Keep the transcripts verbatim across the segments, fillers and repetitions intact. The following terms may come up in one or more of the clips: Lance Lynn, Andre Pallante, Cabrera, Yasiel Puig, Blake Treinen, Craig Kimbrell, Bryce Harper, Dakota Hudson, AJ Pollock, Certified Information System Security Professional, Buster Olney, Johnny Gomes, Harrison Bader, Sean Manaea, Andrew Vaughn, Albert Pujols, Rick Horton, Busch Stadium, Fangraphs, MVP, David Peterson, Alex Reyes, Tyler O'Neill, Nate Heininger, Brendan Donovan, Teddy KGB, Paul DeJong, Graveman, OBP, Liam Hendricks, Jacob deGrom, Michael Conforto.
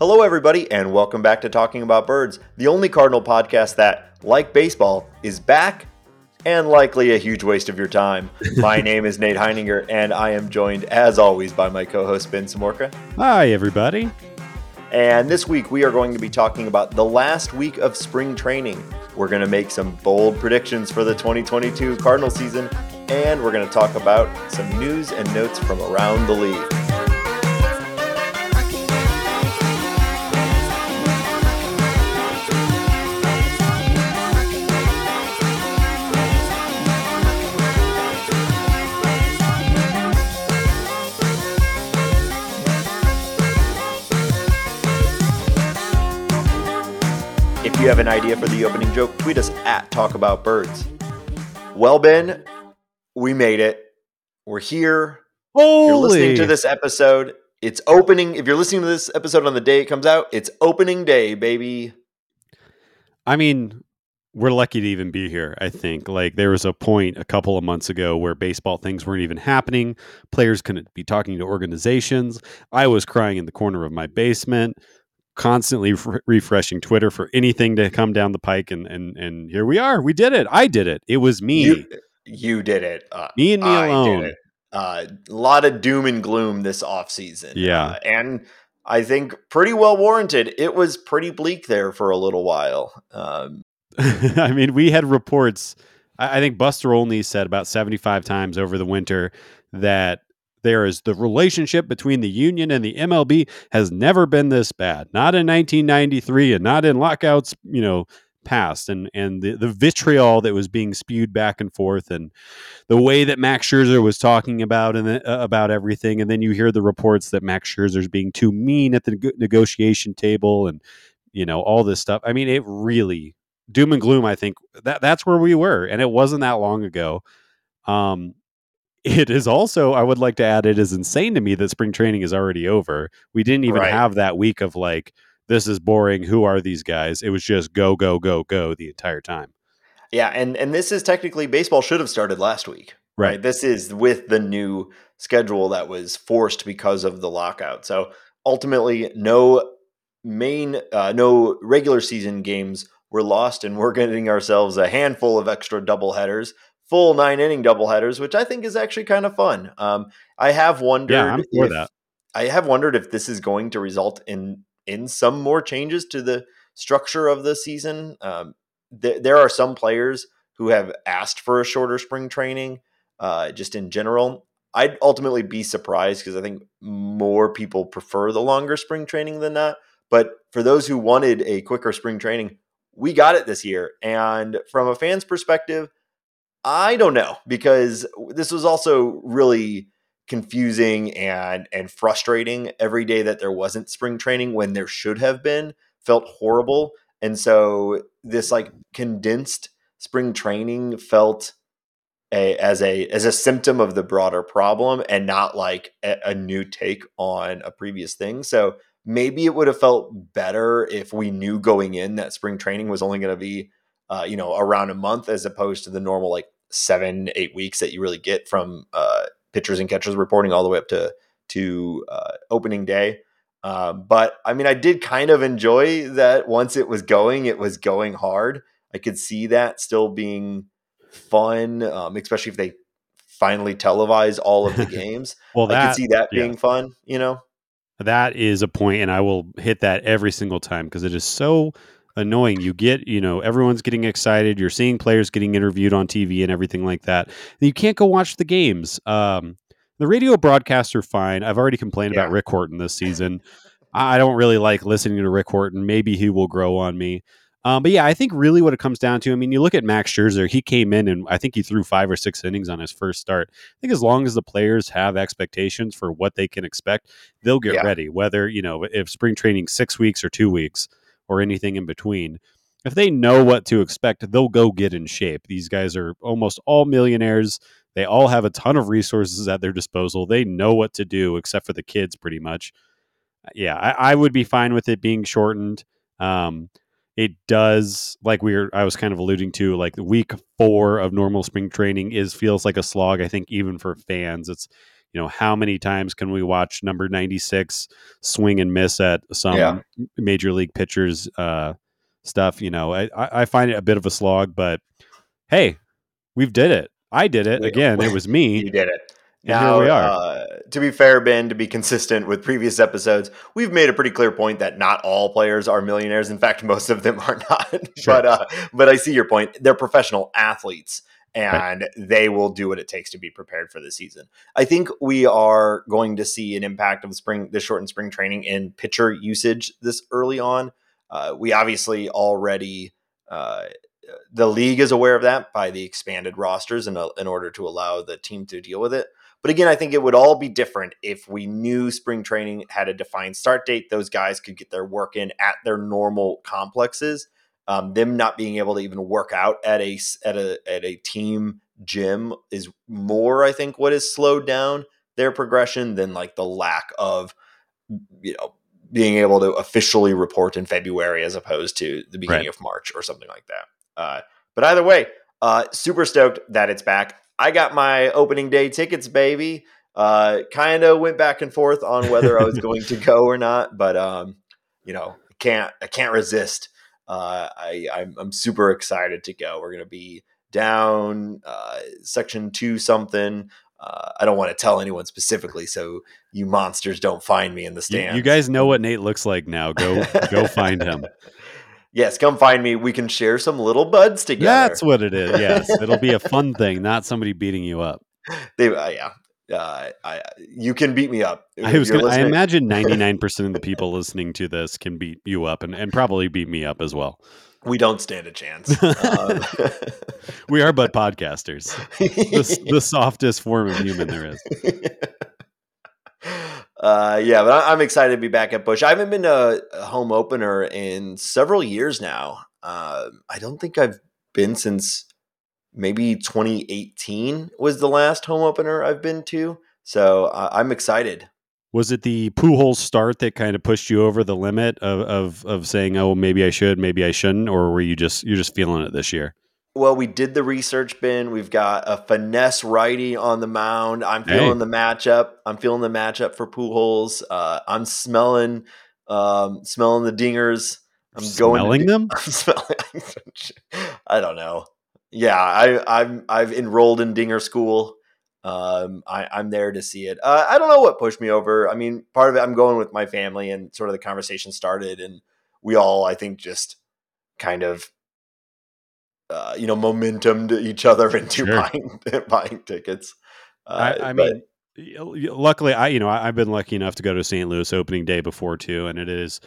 Hello, everybody, and welcome back to Talking About Birds, the only Cardinal podcast that, like baseball, is back and likely a huge waste of your time. My name is Nate Heininger, and I am joined, as always, by my co-host, Ben Samorka. Hi, everybody. And this week, we are going to be talking about the last week of spring training. We're going to make some bold predictions for the twenty twenty-two Cardinal season, and we're going to talk about some news and notes from around the league. If you have an idea for the opening joke, tweet us at Talk About Birds. Well, Ben, we made it. We're here. Holy. If you're listening to this episode, it's opening. If you're listening to this episode on the day it comes out, it's opening day, baby. I mean, we're lucky to even be here, I think. Like, there was a point a couple of months ago where baseball things weren't even happening. Players couldn't be talking to organizations. I was crying in the corner of my basement, constantly re- refreshing Twitter for anything to come down the pike, and and and here we are. We did it. I did it. It was me. You, you did it. Uh, me and me I alone. Did it. Uh, a lot of doom and gloom this offseason. Yeah. Uh, and I think pretty well warranted. It was pretty bleak there for a little while. Um, I mean, we had reports. I, I think Buster Olney said about seventy-five times over the winter that there is the relationship between the union and the M L B has never been this bad. Not in nineteen ninety-three and not in lockouts, you know, past, and, and the, the vitriol that was being spewed back and forth, and the way that Max Scherzer was talking about and uh, about everything. And then you hear the reports that Max Scherzer is being too mean at the neg- negotiation table and, you know, all this stuff. I mean, it really doom and gloom. I think that that's where we were. And it wasn't that long ago. Um, It is also, I would like to add, it is insane to me that spring training is already over. We didn't even right. have that week of like, this is boring. Who are these guys? It was just go, go, go, go the entire time. Yeah. And, and this is technically baseball should have started last week. Right. right. This is with the new schedule that was forced because of the lockout. So ultimately no main, uh, no regular season games were lost, and we're getting ourselves a handful of extra doubleheaders. Full nine inning doubleheaders, which I think is actually kind of fun. Um, I have wondered. Yeah, I'm for if, that. I have wondered if this is going to result in in some more changes to the structure of the season. Um, th- there are some players who have asked for a shorter spring training, uh, just in general. I'd ultimately be surprised because I think more people prefer the longer spring training than not. But for those who wanted a quicker spring training, we got it this year. And from a fan's perspective, I don't know, because this was also really confusing and and frustrating. Every day that there wasn't spring training when there should have been felt horrible. And so this like condensed spring training felt a, as a as a symptom of the broader problem and not like a, a new take on a previous thing. So maybe it would have felt better if we knew going in that spring training was only going to be Uh, you know, around a month, as opposed to the normal like seven, eight weeks that you really get from uh, pitchers and catchers reporting all the way up to to uh, opening day. Uh, but I mean, I did kind of enjoy that once it was going, it was going hard. I could see that still being fun, um, especially if they finally televise all of the games. well, that, I could see that yeah. being fun, you know. That is a point, and I will hit that every single time because it is so annoying. You get, you know, everyone's getting excited. You're seeing players getting interviewed on T V and everything like that. You can't go watch the games. Um, the radio broadcasts are fine. I've already complained yeah. about Rick Horton this season. I don't really like listening to Rick Horton. Maybe he will grow on me. Um, but yeah, I think really what it comes down to, I mean, you look at Max Scherzer, he came in and I think he threw five or six innings on his first start. I think as long as the players have expectations for what they can expect, they'll get yeah. ready. Whether, you know, if spring training six weeks or two weeks, or anything in between. If they know what to expect, they'll go get in shape. These guys are almost all millionaires. They all have a ton of resources at their disposal. They know what to do, except for the kids, pretty much. Yeah, I, I would be fine with it being shortened. Um, it does, like we were, I was kind of alluding to, like the week four of normal spring training is feels like a slog, I think, even for fans. It's you know, how many times can we watch number ninety-six swing and miss at some yeah. major league pitchers uh, stuff? You know, I, I find it a bit of a slog, but hey, we've did it. I did it. We, again, we, it was me. You did it. Now, we are. Uh, to be fair, Ben, to be consistent with previous episodes, we've made a pretty clear point that not all players are millionaires. In fact, most of them are not. Sure. But uh, but I see your point. They're professional athletes, and right. they will do what it takes to be prepared for the season. I think we are going to see an impact of spring, the shortened spring training in pitcher usage this early on. Uh, we obviously already uh, – the league is aware of that by the expanded rosters in, a, in order to allow the team to deal with it. But again, I think it would all be different if we knew spring training had a defined start date. Those guys could get their work in at their normal complexes. Um, them not being able to even work out at a, at a, at a team gym is more, I think, what has slowed down their progression than like the lack of, you know, being able to officially report in February as opposed to the beginning right. of March or something like that. Uh, but either way, uh, super stoked that it's back. I got my opening day tickets, baby. Uh, kind of went back and forth on whether I was going to go or not, but um, you know, can't I can't resist. Uh, I, I'm, I'm super excited to go. We're gonna be down uh, section two something. Uh, I don't want to tell anyone specifically, so you monsters don't find me in the stands. You, you guys know what Nate looks like now. Go go find him. Yes, come find me. We can share some little buds together. That's what it is. Yes, it'll be a fun thing, not somebody beating you up. They, uh, yeah, uh, I, you can beat me up. I was. Gonna, I imagine ninety-nine percent of the people listening to this can beat you up and, and probably beat me up as well. We don't stand a chance. um. We are but podcasters. The, the softest form of human there is. Uh, yeah, but I'm excited to be back at Busch. I haven't been to a home opener in several years now. Uh, I don't think I've been since maybe twenty eighteen was the last home opener I've been to. So uh, I'm excited. Was it the Pujols start that kind of pushed you over the limit of, of, of saying, oh, maybe I should, maybe I shouldn't, or were you just, you're just feeling it this year? Well, we did the research, Ben. We've got a finesse righty on the mound. I'm feeling hey. the matchup. I'm feeling the matchup for Pujols. Uh, I'm smelling, um, smelling the dingers. I'm smelling going smelling them. I'm smelling. I don't know. Yeah, I, I'm. I've enrolled in dinger school. Um, I, I'm there to see it. Uh, I don't know what pushed me over. I mean, part of it, I'm going with my family, and sort of the conversation started, and we all, I think, just kind of. Uh, you know, momentum to each other into sure. buying buying tickets. Uh, I, I mean, luckily, I you know I, I've been lucky enough to go to Saint Louis opening day before too, and it is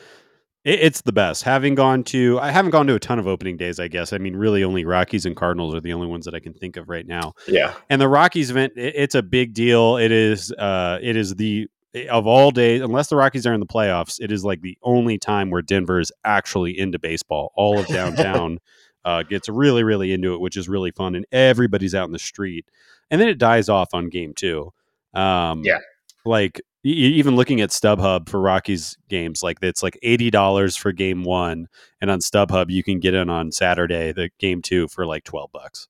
it, it's the best. Having gone to, I haven't gone to a ton of opening days. I guess I mean really only Rockies and Cardinals are the only ones that I can think of right now. Yeah, and the Rockies event, it, it's a big deal. It is uh, it is the of all days, unless the Rockies are in the playoffs, it is like the only time where Denver is actually into baseball. All of downtown. Uh, gets really, really into it, which is really fun. And everybody's out in the street. And then it dies off on game two. Um, yeah. Like e- even looking at StubHub for Rockies games, like it's like eighty dollars for game one. And on StubHub, you can get in on Saturday, the game two for like twelve bucks.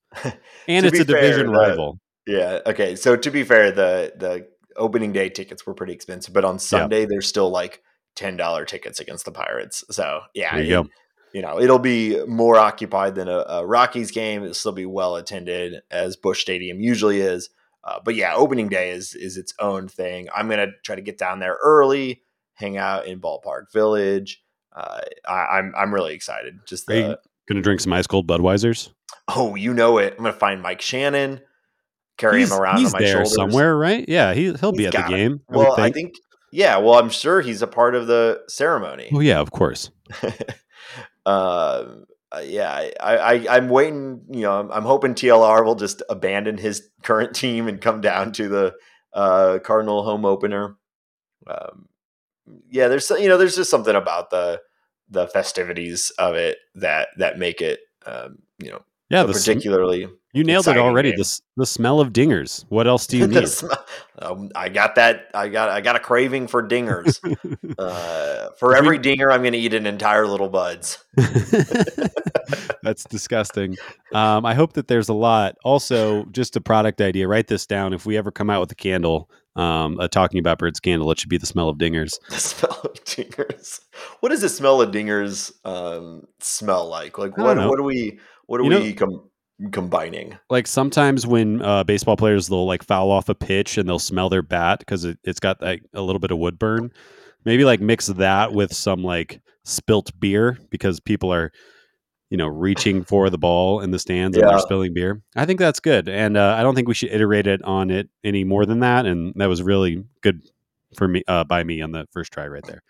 And it's a division fair, rival. The, yeah. Okay. So to be fair, the, the opening day tickets were pretty expensive, but on Sunday, yeah. they're still like ten dollars tickets against the Pirates. So yeah. There you I, go. You know, it'll be more occupied than a, a Rockies game. It'll still be well attended as Busch Stadium usually is. Uh, but yeah, opening day is is its own thing. I'm going to try to get down there early, hang out in Ballpark Village. Uh, I, I'm I'm really excited. Just the, Are you going to drink some ice cold Budweisers? Oh, you know it. I'm going to find Mike Shannon, carry he's, him around he's on my there shoulders. Somewhere, right? Yeah, he he'll he's be at the game. It. Well, I think. I think yeah. Well, I'm sure he's a part of the ceremony. Oh well, yeah, of course. Uh, yeah, I, I, I'm waiting, you know, I'm, I'm hoping T L R will just abandon his current team and come down to the, uh, Cardinal home opener. Um, yeah, there's, you know, there's just something about the, the festivities of it that, that make it, um, you know, Yeah, the particularly. Sm- you nailed it already. Game. The the smell of dingers. What else do you need? sm- um, I got that. I got I got a craving for dingers. uh, for every we- dinger, I'm going to eat an entire Little Buds. That's disgusting. Um, I hope that there's a lot. Also, just a product idea. Write this down. If we ever come out with a candle, um, a Talking About Birds candle, it should be the smell of dingers. The smell of dingers. What does the smell of dingers um, smell like? Like what? What do we? What are you we know, com- combining? Like sometimes when uh, baseball players, they'll like foul off a pitch and they'll smell their bat because it, it's got like a little bit of wood burn. Maybe like mix that with some like spilt beer because people are, you know, reaching for the ball in the stands yeah. and they're spilling beer. I think that's good. And uh, I don't think we should iterate it on it any more than that. And that was really good for me uh, by me on the first try right there.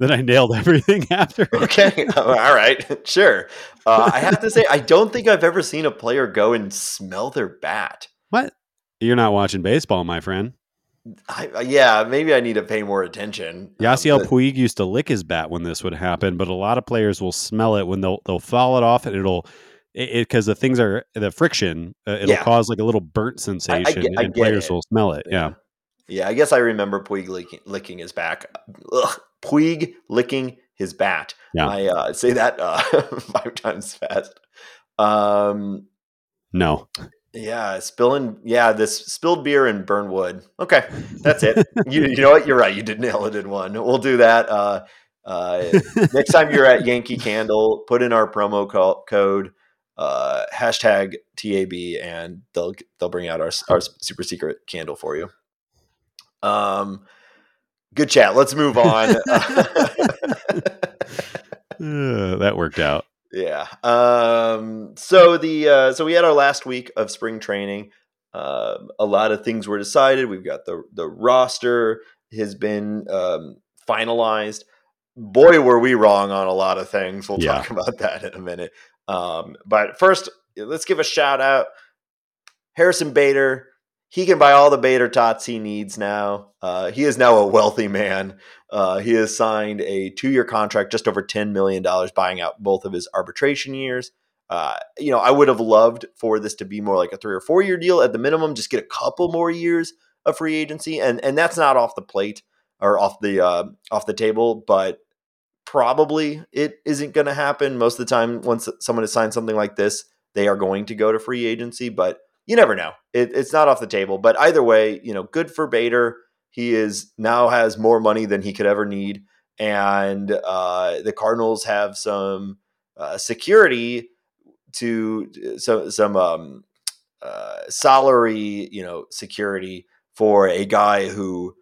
Then I nailed everything after. Okay. All right. Sure. Uh, I have to say, I don't think I've ever seen a player go and smell their bat. What? You're not watching baseball, my friend. I, yeah. Maybe I need to pay more attention. Yasiel um, Puig used to lick his bat when this would happen, but a lot of players will smell it when they'll, they'll foul it off and it'll, it, 'cause the things are the friction, uh, it'll yeah. cause like a little burnt sensation I, I get, and players it. will smell it. Yeah. yeah. Yeah, I guess I remember Puig licking, licking his back. Ugh, Puig licking his bat. Yeah. I uh, say that uh, five times fast. Um, no. Yeah, spilling. Yeah, this spilled beer and burned wood. Okay, that's it. you, you know what? You're right. You did nail it in one. We'll do that. Uh, uh, next time you're at Yankee Candle, put in our promo co- code. Uh, hashtag T A B, and they'll they'll bring out our our super secret candle for you. Um, good chat. Let's move on. uh, that worked out. Yeah. Um, so the, uh, so we had our last week of spring training. Um, a lot of things were decided. We've got the, the roster has been, um, finalized. Boy, were we wrong on a lot of things. We'll yeah. talk about that in a minute. Um, but first let's give a shout out. Harrison Bader. He can buy all the Bader tots he needs now. Uh, he is now a wealthy man. Uh, he has signed a two-year contract, just over ten million dollars, buying out both of his arbitration years. Uh, you know, I would have loved for this to be more like a three- or four-year deal at the minimum, just get a couple more years of free agency. And and that's not off the plate or off the uh, off the table, but probably it isn't going to happen. Most of the time, once someone has signed something like this, they are going to go to free agency, but you never know. It, it's not off the table, but either way, you know, good for Bader. He is now has more money than he could ever need. And uh, the Cardinals have some uh, security to so, some um, uh, salary, you know, security for a guy who,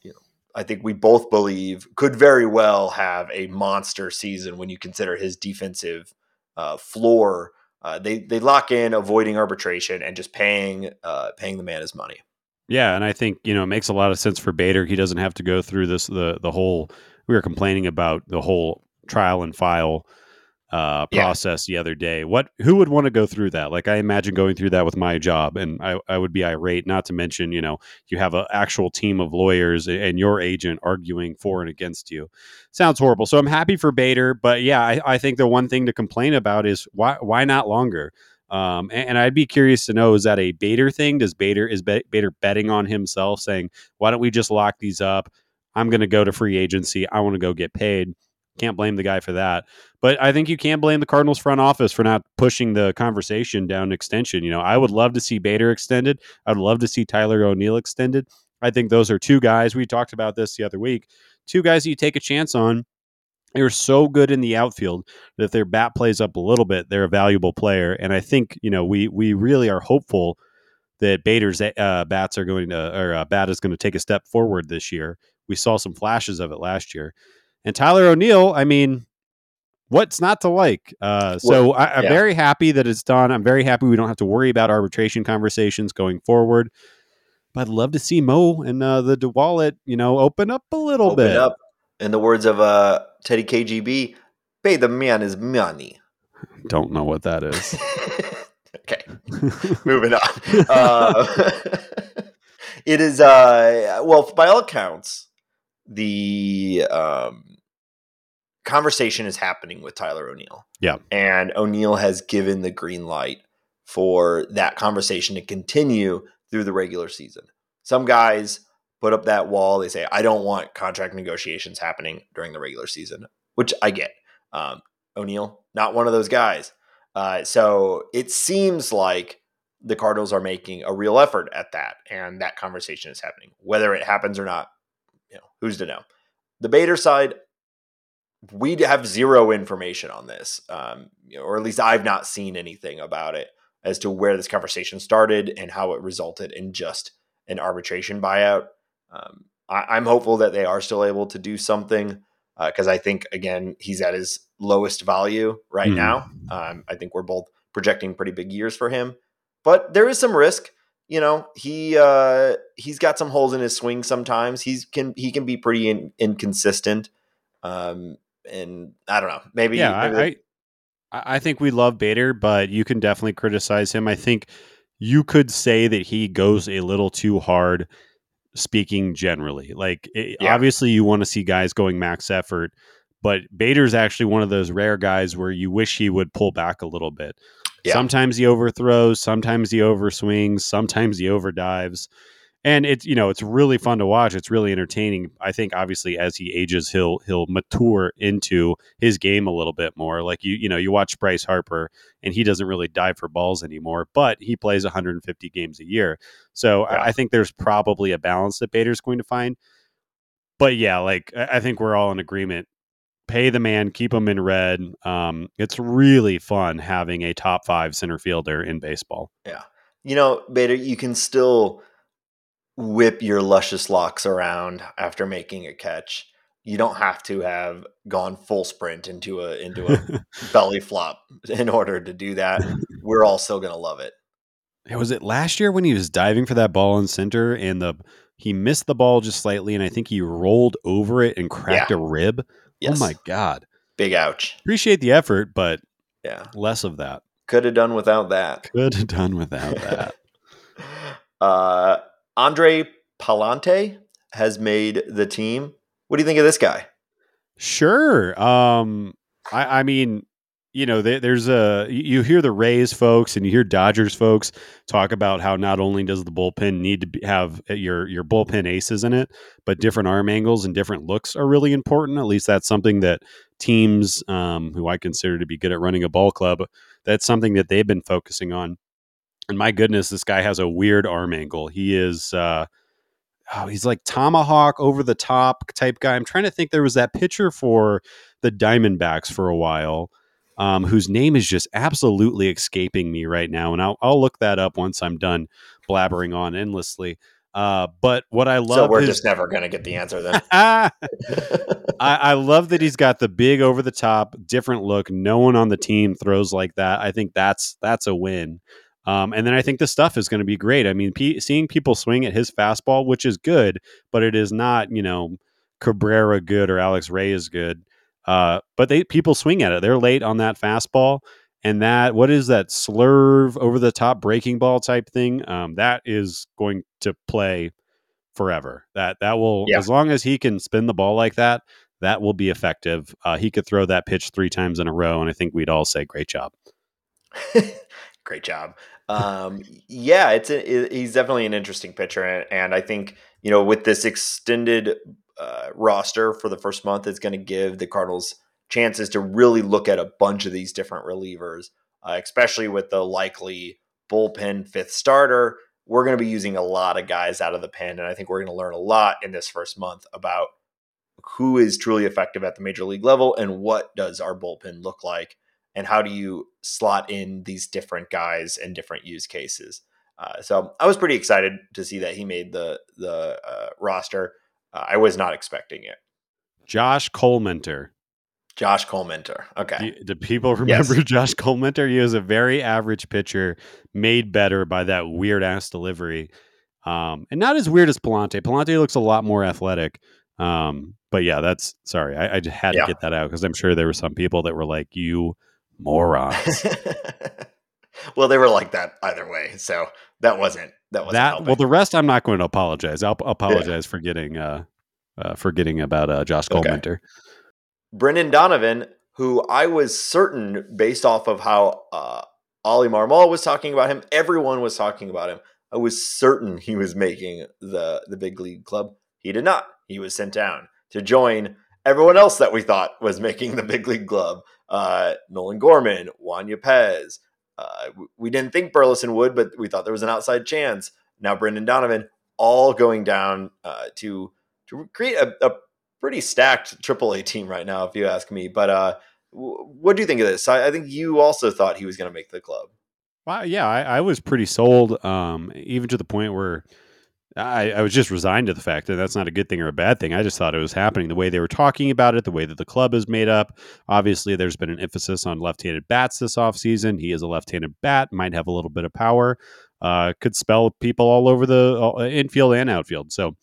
you know, I think we both believe could very well have a monster season when you consider his defensive uh, floor. Uh, they they lock in, avoiding arbitration and just paying uh, paying the man his money. Yeah, and I think you know it makes a lot of sense for Bader. He doesn't have to go through this the the whole. We were complaining about the whole trial and file uh, process yeah. the other day. What who would want to go through that? Like I imagine going through that with my job, and I I would be irate. Not to mention you know you have an actual team of lawyers and your agent arguing for and against you. Sounds horrible. So I'm happy for Bader, but yeah, I, I think the one thing to complain about is why why not longer? Um, and, and I'd be curious to know, is that a Bader thing? Does Bader is Bader betting on himself saying, why don't we just lock these up? I'm going to go to free agency. I want to go get paid. Can't blame the guy for that. But I think you can blame the Cardinals front office for not pushing the conversation down extension. You know, I would love to see Bader extended. I'd love to see Tyler O'Neill extended. I think those are two guys. We talked about this the other week. Two guys that you take a chance on. They're so good in the outfield that if their bat plays up a little bit, they're a valuable player. And I think, you know, we we really are hopeful that Bader's uh, bats are going to, or uh, bat is going to take a step forward this year. We saw some flashes of it last year. And Tyler O'Neill, I mean, what's not to like? Uh, so well, I, I'm yeah. very happy that it's done. I'm very happy we don't have to worry about arbitration conversations going forward. But I'd love to see Mo and uh, the DeWallet, you know, open up a little open bit. Up. In the words of uh, Teddy K G B, pay the man his money. Don't know what that is. Okay, moving on. Uh, it is, uh, well, by all accounts, the um, conversation is happening with Tyler O'Neill. Yeah. And O'Neill has given the green light for that conversation to continue through the regular season. Some guys put up that wall. They say, I don't want contract negotiations happening during the regular season, which I get. Um, O'Neill, not one of those guys. Uh, so it seems like the Cardinals are making a real effort at that, and that conversation is happening. Whether it happens or not, you know, who's to know? The Bader side, we have zero information on this, um, or at least I've not seen anything about it as to where this conversation started and how it resulted in just an arbitration buyout. Um, I, I'm hopeful that they are still able to do something because uh, I think, again, he's at his lowest value right mm. now. Um, I think we're both projecting pretty big years for him. But there is some risk, you know. He uh, he's got some holes in his swing sometimes. He's can he can be pretty in, inconsistent, um, and I don't know. Maybe yeah. Maybe I, I I think we love Bader, but you can definitely criticize him. I think you could say that he goes a little too hard. Speaking generally, like it, yeah. obviously you want to see guys going max effort, but Bader's actually one of those rare guys where you wish he would pull back a little bit. Yeah. Sometimes he overthrows, sometimes he overswings, sometimes he overdives. And it's, you know, it's really fun to watch. It's really entertaining. I think obviously as he ages, he'll he'll mature into his game a little bit more. Like you, you know, you watch Bryce Harper and he doesn't really dive for balls anymore, but he plays one hundred fifty games a year. So yeah. I, I think there's probably a balance that Bader's going to find. But yeah, like I, I think we're all in agreement. Pay the man, keep him in red. Um, it's really fun having a top five center fielder in baseball. Yeah. You know, Bader, you can still whip your luscious locks around after making a catch. You don't have to have gone full sprint into a, into a belly flop in order to do that. We're all still going to love it. Was it last year when he was diving for that ball in center and the, he missed the ball just slightly. And I think he rolled over it and cracked yeah. a rib. Yes. Oh my God. Big ouch. Appreciate the effort, but yeah, less of that. Could have done without that. Could have done without that. uh, Andre Pallante has made the team. What do you think of this guy? Sure. Um, I, I mean, you know, there, there's a, you hear the Rays folks and you hear Dodgers folks talk about how not only does the bullpen need to be, have your, your bullpen aces in it, but different arm angles and different looks are really important. At least that's something that teams um, who I consider to be good at running a ball club, that's something that they've been focusing on. And my goodness, this guy has a weird arm angle. He is, uh, oh, he's like tomahawk over the top type guy. I'm trying to think, there was that pitcher for the Diamondbacks for a while, um, whose name is just absolutely escaping me right now. And I'll, I'll look that up once I'm done blabbering on endlessly. Uh, but what I love, so we're is, just never going to get the answer then. I, I love that he's got the big over the top, different look. No one on the team throws like that. I think that's, that's a win. Um, and then I think the stuff is going to be great. I mean, P- seeing people swing at his fastball, which is good, but it is not, you know, Cabrera good or Alex Reyes good. Uh, but they people swing at it. They're late on that fastball. And that, what is that slurve over the top breaking ball type thing? Um, that is going to play forever. That that will, yeah. as long as he can spin the ball like that, that will be effective. Uh, he could throw that pitch three times in a row. And I think we'd all say, great job. Great job. Um, yeah, it's a, it, he's definitely an interesting pitcher. And, and I think, you know, with this extended uh, roster for the first month, it's going to give the Cardinals chances to really look at a bunch of these different relievers, uh, especially with the likely bullpen fifth starter. We're going to be using a lot of guys out of the pen. And I think we're going to learn a lot in this first month about who is truly effective at the major league level and what does our bullpen look like. And how do you slot in these different guys and different use cases? Uh, so I was pretty excited to see that he made the the uh, roster. Uh, I was not expecting it. Josh Collmenter. Josh Collmenter. Okay. Do, do people remember yes. Josh Collmenter? He was a very average pitcher, made better by that weird ass delivery, um, and not as weird as Pallante. Pallante looks a lot more athletic. Um, but yeah, that's sorry. I, I just had to yeah. get that out because I'm sure there were some people that were like you. Morons. Well, they were like that either way, so that wasn't that was that. Well, the rest I'm not going to apologize. I'll apologize yeah. for getting uh, uh, forgetting about uh, Josh Collmenter, okay. Brendan Donovan, who I was certain based off of how uh, Oli Mármol was talking about him. Everyone was talking about him. I was certain he was making the, the big league club. He did not. He was sent down to join everyone else that we thought was making the big league club. Uh, Nolan Gorman, Juan Yepez. Uh, we didn't think Burleson would, but we thought there was an outside chance. Now Brendan Donovan, all going down uh, to to create a, a pretty stacked triple A team right now, if you ask me. But uh, w- what do you think of this? I, I think you also thought he was going to make the club. Well, yeah, I, I was pretty sold, um, even to the point where I, I was just resigned to the fact that that's not a good thing or a bad thing. I just thought it was happening the way they were talking about it, the way that the club is made up. Obviously, there's been an emphasis on left-handed bats this offseason. He is a left-handed bat, might have a little bit of power, uh, could spell people all over the all, infield and outfield. So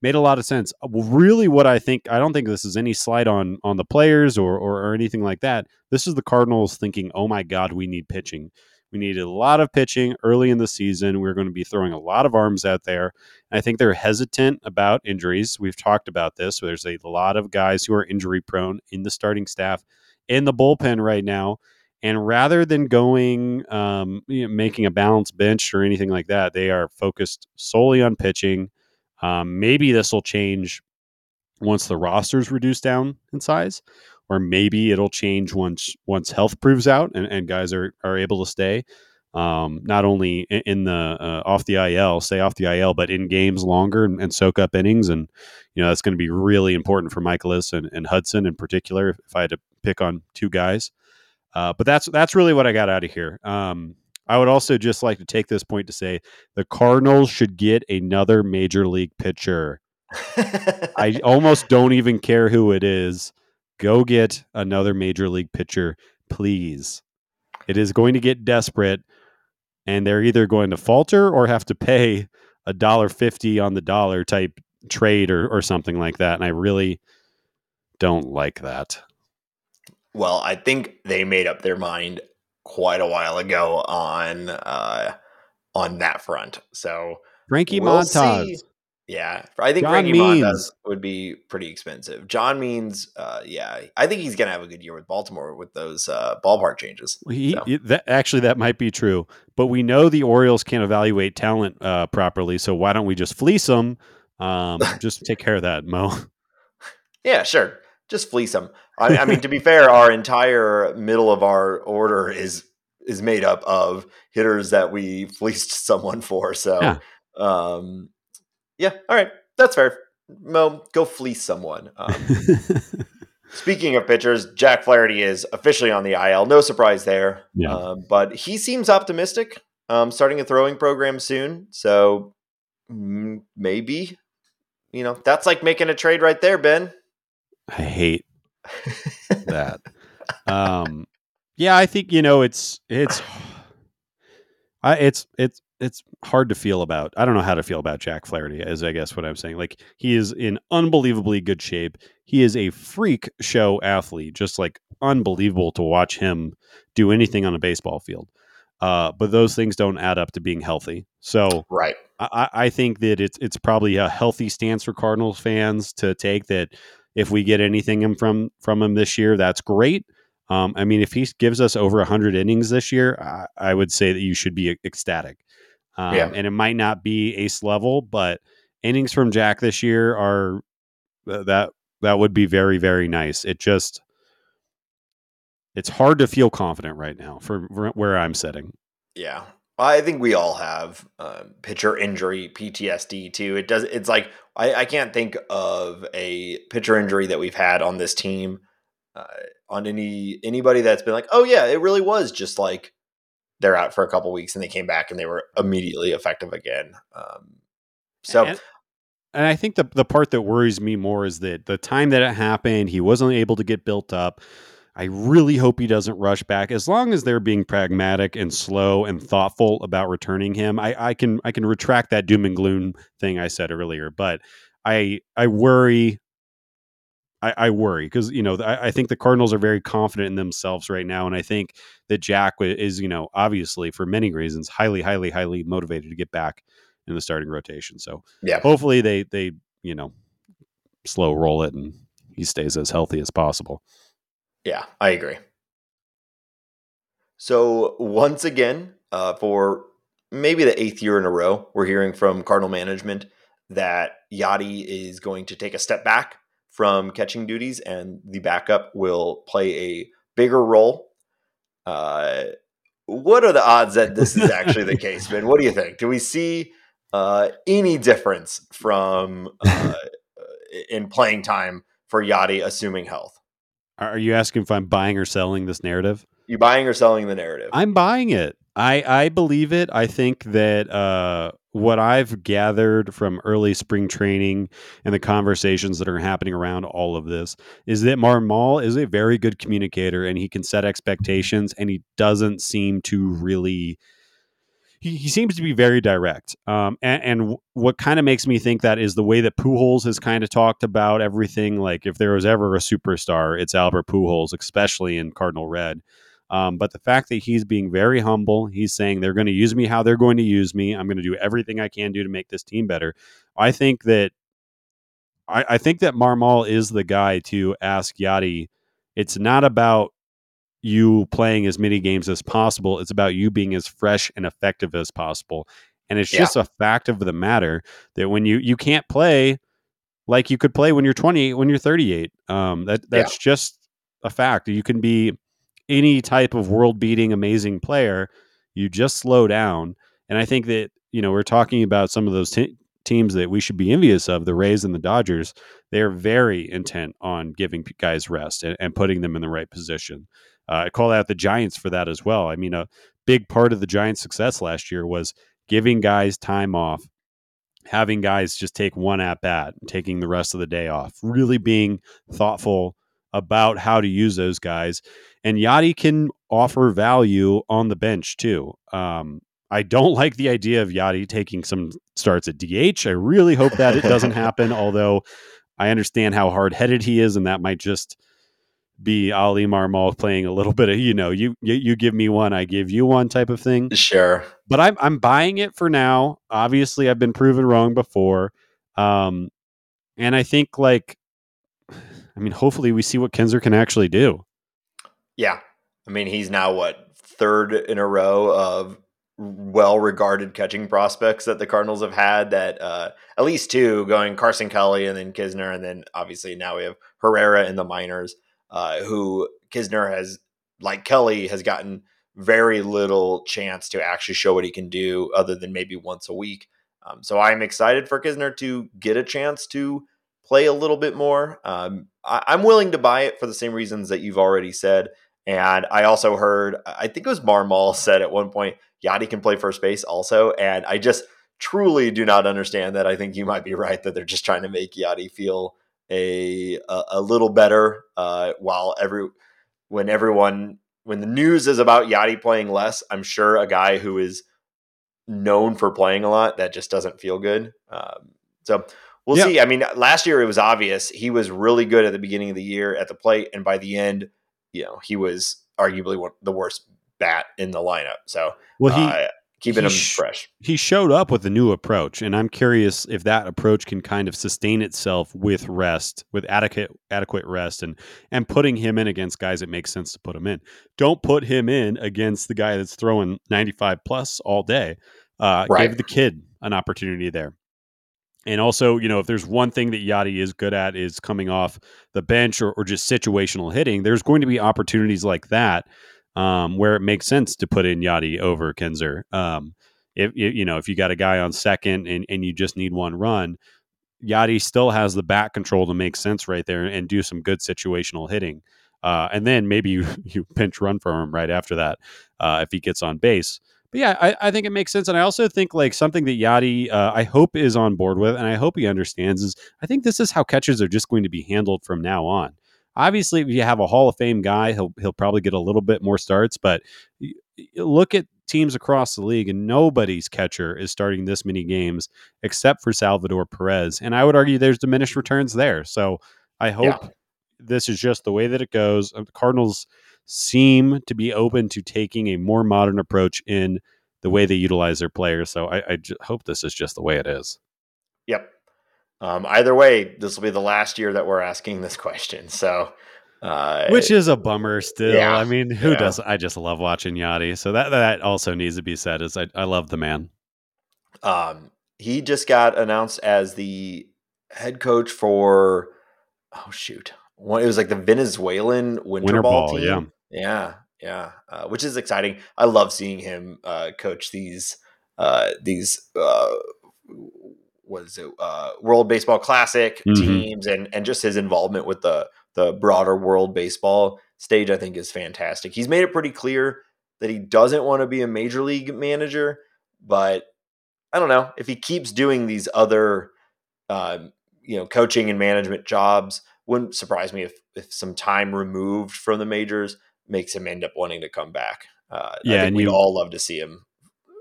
made a lot of sense. Really what I think, I don't think this is any slight on on the players or or, or anything like that. This is the Cardinals thinking, oh my God, we need pitching. We needed a lot of pitching early in the season. We're going to be throwing a lot of arms out there. And I think they're hesitant about injuries. We've talked about this. So there's a lot of guys who are injury prone in the starting staff, in the bullpen right now. And rather than going, um, you know, making a balanced bench or anything like that, they are focused solely on pitching. Um, maybe this will change once the roster's reduced down in size. Or maybe it'll change once once health proves out and, and guys are, are able to stay, um, not only in the uh, off the I L, stay off the I L, but in games longer and, and soak up innings. And, you know, that's going to be really important for Michaelis and, and Hudson in particular, if I had to pick on two guys. Uh, but that's that's really what I got out of here. Um, I would also just like to take this point to say the Cardinals should get another major league pitcher. I almost don't even care who it is. Go get another major league pitcher, please. It is going to get desperate, and they're either going to falter or have to pay a dollar fifty on the dollar type trade or, or something like that. And I really don't like that. Well, I think they made up their mind quite a while ago on uh, on that front. So Frankie we'll Montas. See. Yeah, I think Frankie Montas would be pretty expensive. John Means, uh, yeah, I think he's going to have a good year with Baltimore with those uh, ballpark changes. He, so. that, actually, that might be true. But we know the Orioles can't evaluate talent uh, properly, so why don't we just fleece them? Um, just take care of that, Mo. Yeah, sure. Just fleece them. I, I mean, to be fair, our entire middle of our order is is made up of hitters that we fleeced someone for. So, yeah. um Yeah, all right, that's fair. Mo, go fleece someone. Um, speaking of pitchers, Jack Flaherty is officially on the I L. No surprise there. Yeah. Uh, but he seems optimistic, um, starting a throwing program soon. So maybe, you know, that's like making a trade right there, Ben. I hate that. Um, yeah, I think, you know, it's it's I, it's it's. It's hard to feel about. I don't know how to feel about Jack Flaherty, is I guess what I'm saying. Like, he is in unbelievably good shape. He is a freak show athlete, just like unbelievable to watch him do anything on a baseball field. Uh, but those things don't add up to being healthy. So right. I, I think that it's, it's probably a healthy stance for Cardinals fans to take that. If we get anything from, from him this year, that's great. Um, I mean, if he gives us over a hundred innings this year, I, I would say that you should be ecstatic. Um, yeah. And it might not be ace level, but innings from Jack this year are uh, that that would be very, very nice. It just it's hard to feel confident right now for, for where I'm sitting. Yeah, I think we all have uh, pitcher injury P T S D too. It does. It's like I, I can't think of a pitcher injury that we've had on this team uh, on any anybody that's been like, oh yeah, it really was just like. They're out for a couple weeks and they came back and they were immediately effective again. Um, so, and, and I think the, the part that worries me more is that the time that it happened, he wasn't able to get built up. I really hope he doesn't rush back. As long as they're being pragmatic and slow and thoughtful about returning him. I, I can, I can retract that doom and gloom thing I said earlier, but I, I worry, I, I worry because, you know, I, I think the Cardinals are very confident in themselves right now. And I think that Jack is, you know, obviously for many reasons, highly, highly, highly motivated to get back in the starting rotation. So yeah, hopefully they, they, you know, slow roll it and he stays as healthy as possible. Yeah, I agree. So once again, uh, for maybe the eighth year in a row, we're hearing from Cardinal management that Yadi is going to take a step back from catching duties and the backup will play a bigger role. Uh, what are the odds that this is actually the case, Ben? What do you think? Do we see uh, any difference from uh, in playing time for Yadi, assuming health? Are you asking if I'm buying or selling this narrative? You buying or selling the narrative? I'm buying it. I, I believe it. I think that uh, what I've gathered from early spring training and the conversations that are happening around all of this is that Mármol is a very good communicator and he can set expectations, and he doesn't seem to really... He, he seems to be very direct. Um, and, and what kind of makes me think that is the way that Pujols has kind of talked about everything. Like, if there was ever a superstar, it's Albert Pujols, especially in Cardinal Red. Um, but the fact that he's being very humble, he's saying they're going to use me how they're going to use me. I'm going to do everything I can do to make this team better. I think that I, I think that Mármol is the guy to ask Yadi. It's not about you playing as many games as possible. It's about you being as fresh and effective as possible. And it's yeah. just a fact of the matter that when you, you can't play like you could play when you're twenty-eight, when you're thirty-eight, um, that that's yeah. just a fact. You can be any type of world beating, amazing player. You just slow down. And I think that, you know, we're talking about some of those t- teams that we should be envious of, the Rays and the Dodgers. They're very intent on giving guys rest and, and putting them in the right position. Uh, I call out the Giants for that as well. I mean, a big part of the Giants' success last year was giving guys time off, having guys just take one at-bat, and taking the rest of the day off, really being thoughtful about how to use those guys. And Yadi can offer value on the bench, too. Um, I don't like the idea of Yadi taking some starts at D H. I really hope that it doesn't happen, although I understand how hard-headed he is, and that might just... be Oli Mármol playing a little bit of, you know, you, you you give me one, I give you one type of thing. Sure. But I'm I'm buying it for now. Obviously, I've been proven wrong before. Um, and I think, like, I mean, hopefully we see what Kenzer can actually do. Yeah. I mean, he's now, what, third in a row of well-regarded catching prospects that the Cardinals have had, that uh, at least two, going Carson Kelly and then Kisner. And then obviously now we have Herrera in the minors. Uh, who Kisner has, like Kelly, has gotten very little chance to actually show what he can do other than maybe once a week. Um, so I'm excited for Kisner to get a chance to play a little bit more. Um, I, I'm willing to buy it for the same reasons that you've already said. And I also heard, I think it was Mármol said at one point, Yadi can play first base also. And I just truly do not understand that. I think you might be right that they're just trying to make Yadi feel A, a a little better uh, while every when everyone when the news is about Yadi playing less. I'm sure a guy who is known for playing a lot, that just doesn't feel good. Um, so we'll yeah. see. I mean, last year it was obvious he was really good at the beginning of the year at the plate, and by the end, you know, he was arguably one, the worst bat in the lineup. So well, he. Uh, Keeping him sh- fresh. He showed up with a new approach, and I'm curious if that approach can kind of sustain itself with rest, with adequate adequate rest, and and putting him in against guys it makes sense to put him in. Don't put him in against the guy that's throwing ninety-five plus all day. Uh, right. Give the kid an opportunity there. And also, you know, if there's one thing that Yadi is good at is coming off the bench or, or just situational hitting, there's going to be opportunities like that. Um, where it makes sense to put in Yadi over Kenzer. Um, if you know, if you got a guy on second and, and you just need one run, Yadi still has the bat control to make sense right there and do some good situational hitting. Uh, and then maybe you, you pinch run for him right after that uh, if he gets on base. But yeah, I, I think it makes sense. And I also think like something that Yadi, uh, I hope is on board with, and I hope he understands is I think this is how catches are just going to be handled from now on. Obviously, if you have a Hall of Fame guy, he'll he'll probably get a little bit more starts. But look at teams across the league, and nobody's catcher is starting this many games except for Salvador Perez. And I would argue there's diminished returns there. So I hope yeah. this is just the way that it goes. The Cardinals seem to be open to taking a more modern approach in the way they utilize their players. So I, I j- hope this is just the way it is. Yep. Um, either way, this will be the last year that we're asking this question. So Uh, Which is a bummer still. Yeah, I mean, who yeah. doesn't? I just love watching Yadi. So that, that also needs to be said is I, I love the man. Um, he just got announced as the head coach for, oh shoot. One, it was like the Venezuelan winter, winter ball, ball team. Yeah. Yeah. Yeah. Uh, which is exciting. I love seeing him uh, coach these, uh, these, uh, what is it? Uh, World Baseball Classic mm-hmm. teams and, and just his involvement with the, the broader world baseball stage, I think, is fantastic. He's made it pretty clear that he doesn't want to be a major league manager, but I don't know if he keeps doing these other, uh, you know, coaching and management jobs. Wouldn't surprise me if, if some time removed from the majors makes him end up wanting to come back. Uh, yeah, I think and we'd you, all love to see him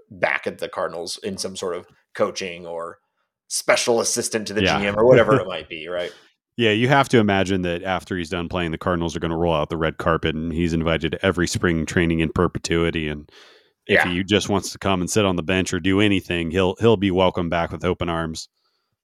back at the Cardinals in some sort of coaching or special assistant to the yeah. G M or whatever it might be, right? Yeah, you have to imagine that after he's done playing, the Cardinals are going to roll out the red carpet and he's invited to every spring training in perpetuity. And if yeah. he just wants to come and sit on the bench or do anything, he'll he'll be welcomed back with open arms.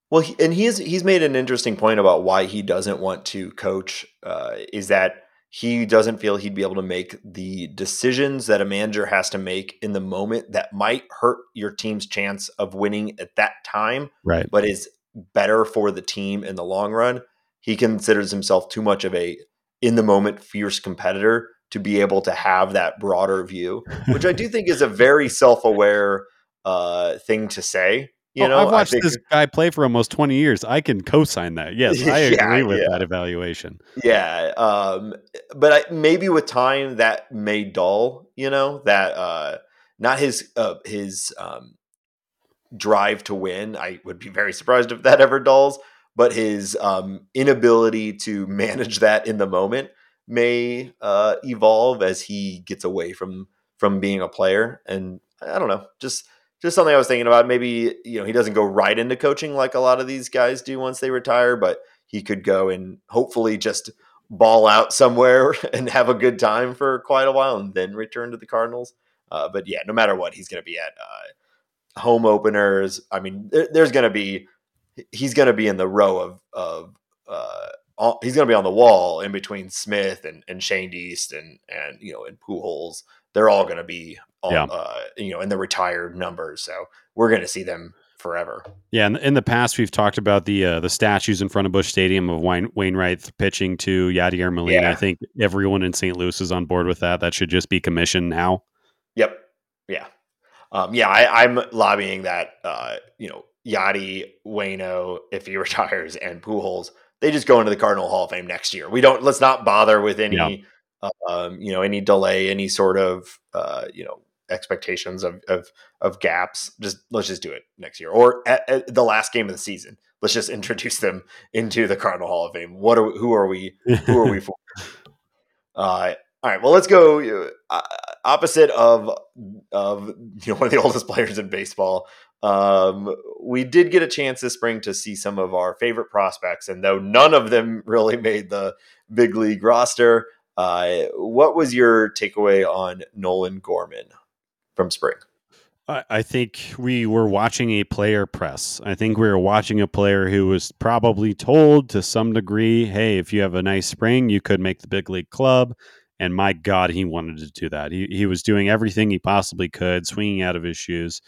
Well, he, and he's he's made an interesting point about why he doesn't want to coach uh, is that he doesn't feel he'd be able to make the decisions that a manager has to make in the moment that might hurt your team's chance of winning at that time, right? But is better for the team in the long run. He considers himself too much of a in-the-moment fierce competitor to be able to have that broader view, which I do think is a very self-aware uh, thing to say. You oh, know, I've watched I think, this guy play for almost twenty years. I can co-sign that. Yes, I yeah, agree with yeah. that evaluation. Yeah, um, but I, maybe with time that may dull. You know, that uh, not his uh, his um, drive to win. I would be very surprised if that ever dulls. But his um, inability to manage that in the moment may uh, evolve as he gets away from from being a player. And I don't know, just just something I was thinking about. Maybe, you know, he doesn't go right into coaching like a lot of these guys do once they retire, but he could go and hopefully just ball out somewhere and have a good time for quite a while and then return to the Cardinals. Uh, but yeah, no matter what, he's going to be at uh, home openers. I mean, there, there's going to be he's going to be in the row of, of, uh, all, he's going to be on the wall in between Smith and, and Shane East and, and, you know, and Pujols. They're all going to be, all, yeah. uh, you know, in the retired numbers. So we're going to see them forever. Yeah. In, in the past, we've talked about the, uh, the statues in front of Busch Stadium of Wain, Wainwright pitching to Yadier Molina. Yeah. I think everyone in Saint Louis is on board with that. That should just be commissioned now. Yep. Yeah. Um, yeah. I, I'm lobbying that, uh, you know, Yadi, Waino, if he retires, and Pujols, they just go into the Cardinal Hall of Fame next year. We don't, let's not bother with any, yeah. um, you know, any delay, any sort of, uh, you know, expectations of, of, of gaps. Just let's just do it next year or at, at the last game of the season. Let's just introduce them into the Cardinal Hall of Fame. What are, who are we, who are we for? Uh, all right, well, let's go uh, opposite of, of, you know, one of the oldest players in baseball. Um, we did get a chance this spring to see some of our favorite prospects, and though none of them really made the big league roster, uh, what was your takeaway on Nolan Gorman from spring? I, I think we were watching a player press. I think we were watching a player who was probably told to some degree, hey, if you have a nice spring, you could make the big league club. And my God, he wanted to do that. He he was doing everything he possibly could, swinging out of his shoes.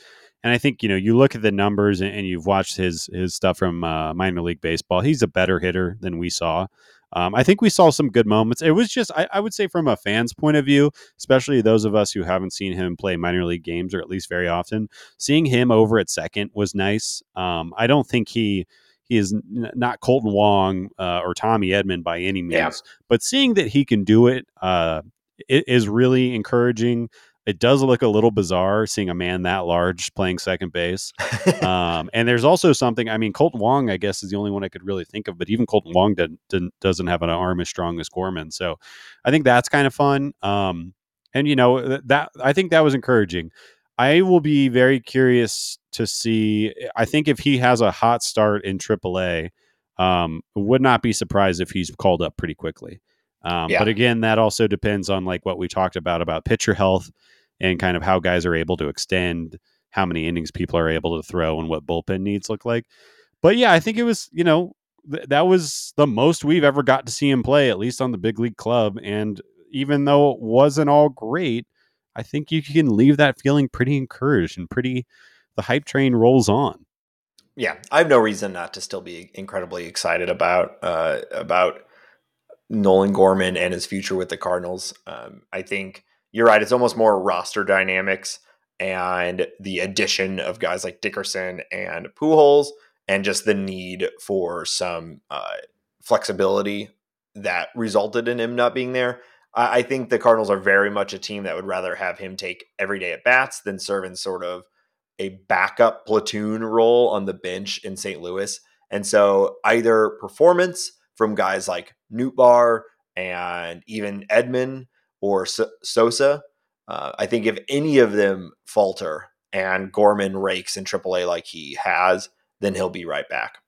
And I think, you know, you look at the numbers and, and you've watched his his stuff from uh, minor league baseball. He's a better hitter than we saw. Um, I think we saw some good moments. It was just, I, I would say from a fan's point of view, especially those of us who haven't seen him play minor league games, or at least very often, seeing him over at second was nice. Um, I don't think he, he is n- not Kolten Wong uh, or Tommy Edman by any means, yeah. but seeing that he can do it, uh, it is really encouraging. It does look a little bizarre seeing a man that large playing second base. um, and there's also something, I mean, Kolten Wong, I guess, is the only one I could really think of, but even Kolten Wong didn't, didn't, doesn't have an arm as strong as Gorman. So I think that's kind of fun. Um, and, you know, th- that I think that was encouraging. I will be very curious to see. I think if he has a hot start in triple A, um, would not be surprised if he's called up pretty quickly. Um, yeah. But again, that also depends on like what we talked about, about pitcher health and kind of how guys are able to extend, how many innings people are able to throw and what bullpen needs look like. But yeah, I think it was, you know, th- that was the most we've ever got to see him play, at least on the big league club. And even though it wasn't all great, I think you can leave that feeling pretty encouraged and pretty, the hype train rolls on. Yeah. I have no reason not to still be incredibly excited about, uh, about Nolan Gorman and his future with the Cardinals. Um, I think you're right. It's almost more roster dynamics and the addition of guys like Dickerson and Pujols and just the need for some uh, flexibility that resulted in him not being there. I, I think the Cardinals are very much a team that would rather have him take every day at bats than serve in sort of a backup platoon role on the bench in Saint Louis. And so either performance from guys like Nootbaar and even Edman or Sosa, uh, I think if any of them falter and Gorman rakes in triple A like he has, then he'll be right back.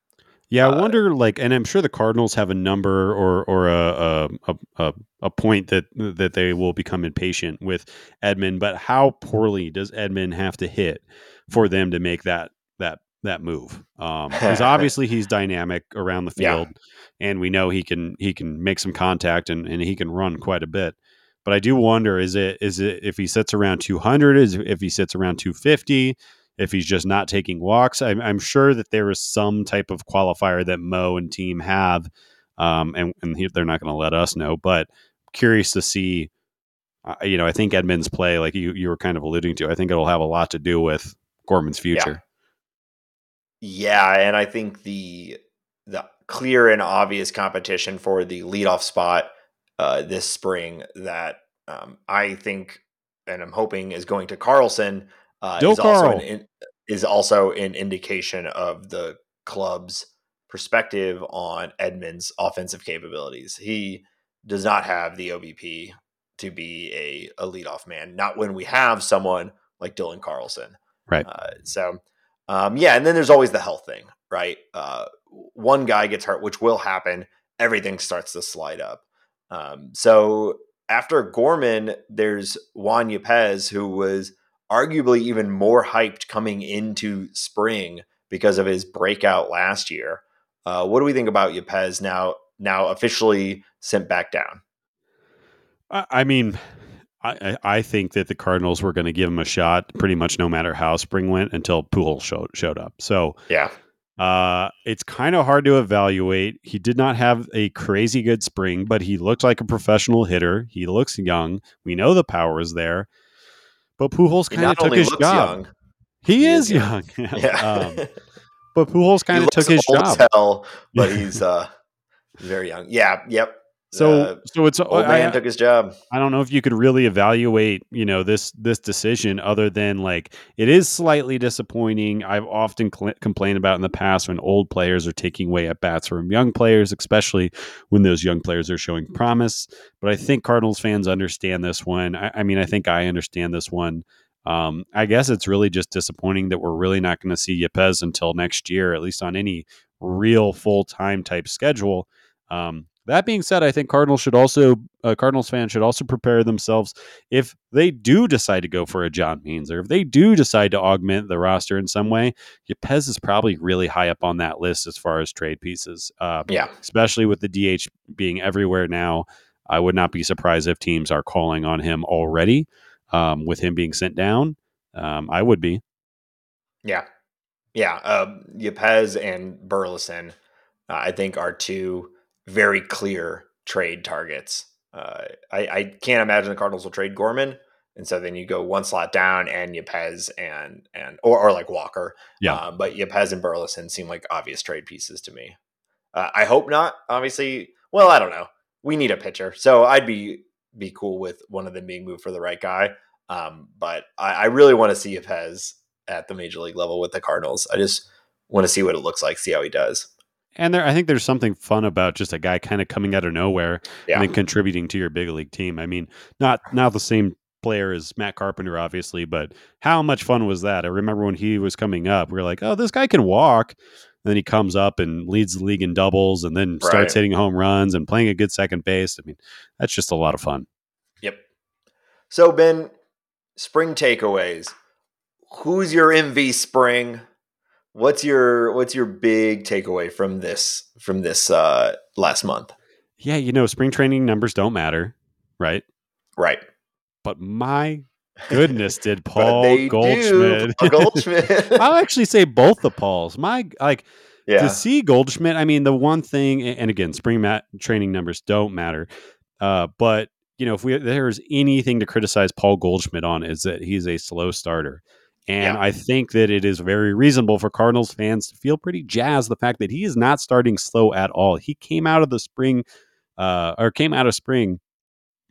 Yeah, I uh, wonder, like, and I'm sure the Cardinals have a number or or a a, a a point that that they will become impatient with Edman, but how poorly does Edman have to hit for them to make that that that move? Um, because obviously he's dynamic around the field, yeah. and we know he can he can make some contact and, and he can run quite a bit. But I do wonder, is it is it if he sits around two hundred, is if he sits around two fifty? If he's just not taking walks, I'm, I'm sure that there is some type of qualifier that Mo and team have, um, and, and he, they're not going to let us know. But curious to see, uh, you know, I think Edman's play, like you you were kind of alluding to, I think it'll have a lot to do with Gorman's future. Yeah, yeah, and I think the the clear and obvious competition for the leadoff spot uh, this spring that um, I think, and I'm hoping, is going to Carlson. Uh, is, also an, is also an indication of the club's perspective on Edman's offensive capabilities. He does not have the O B P to be a, a leadoff man, not when we have someone like Dylan Carlson. Right. Uh, so, um, yeah, and then there's always the health thing, right? Uh, one guy gets hurt, which will happen. Everything starts to slide up. Um, so after Gorman, there's Juan Yepez, who was arguably even more hyped coming into spring because of his breakout last year. Uh, what do we think about Yepez now, now officially sent back down? I mean, I, I think that the Cardinals were going to give him a shot pretty much no matter how spring went until Pujols showed, showed up. So yeah, uh, it's kind of hard to evaluate. He did not have a crazy good spring, but he looked like a professional hitter. He looks young. We know the power is there. But Pujols kind of took his job. Young. He, he is, is young. young. Yeah. um, but Pujols kind of took his old job. Hell, but he's uh, very young. Yeah. Yep. So, uh, so it's old man I, took his job. I don't know if you could really evaluate, you know, this this decision other than like it is slightly disappointing. I've often cl- complained about in the past when old players are taking away at bats from young players, especially when those young players are showing promise. But I think Cardinals fans understand this one. I, I mean, I think I understand this one. Um, I guess it's really just disappointing that we're really not going to see Yepez until next year, at least on any real full time type schedule. Um, That being said, I think Cardinals should also uh, Cardinals fans should also prepare themselves if they do decide to go for a John Means or if they do decide to augment the roster in some way. Yepez is probably really high up on that list as far as trade pieces. Uh, yeah, especially with the D H being everywhere now, I would not be surprised if teams are calling on him already. Um, with him being sent down, um, I would be. Yeah, yeah. Uh, Yepez and Burleson, uh, I think, are two very clear trade targets. Uh, I, I can't imagine the Cardinals will trade Gorman. And so then you go one slot down and Yepez and, and, or, or like Walker. Yeah. Uh, but Yepez and Burleson seem like obvious trade pieces to me. Uh, I hope not, obviously. Well, I don't know. We need a pitcher. So I'd be, be cool with one of them being moved for the right guy. Um, but I, I really want to see Yepez at the major league level with the Cardinals. I just want to see what it looks like, see how he does. And there, I think there's something fun about just a guy kind of coming out of nowhere yeah. and then contributing to your big league team. I mean, not not the same player as Matt Carpenter, obviously, but how much fun was that? I remember when he was coming up, we were like, oh, this guy can walk. And then he comes up and leads the league in doubles and then right. starts hitting home runs and playing a good second base. I mean, that's just a lot of fun. Yep. So, Ben, spring takeaways. Who's your M V spring? what's your what's your big takeaway from this from this uh, last month? Yeah, you know, spring training numbers don't matter, right? Right. But my goodness, did Paul Goldschmidt? Paul Goldschmidt. I'll actually say both the Pauls. My like. Yeah. To see Goldschmidt, I mean, the one thing, and again, spring mat training numbers don't matter. Uh, but, you know, if we there's anything to criticize Paul Goldschmidt on, is that he's a slow starter. And yeah. I think that it is very reasonable for Cardinals fans to feel pretty jazzed the fact that he is not starting slow at all. He came out of the spring uh, or came out of spring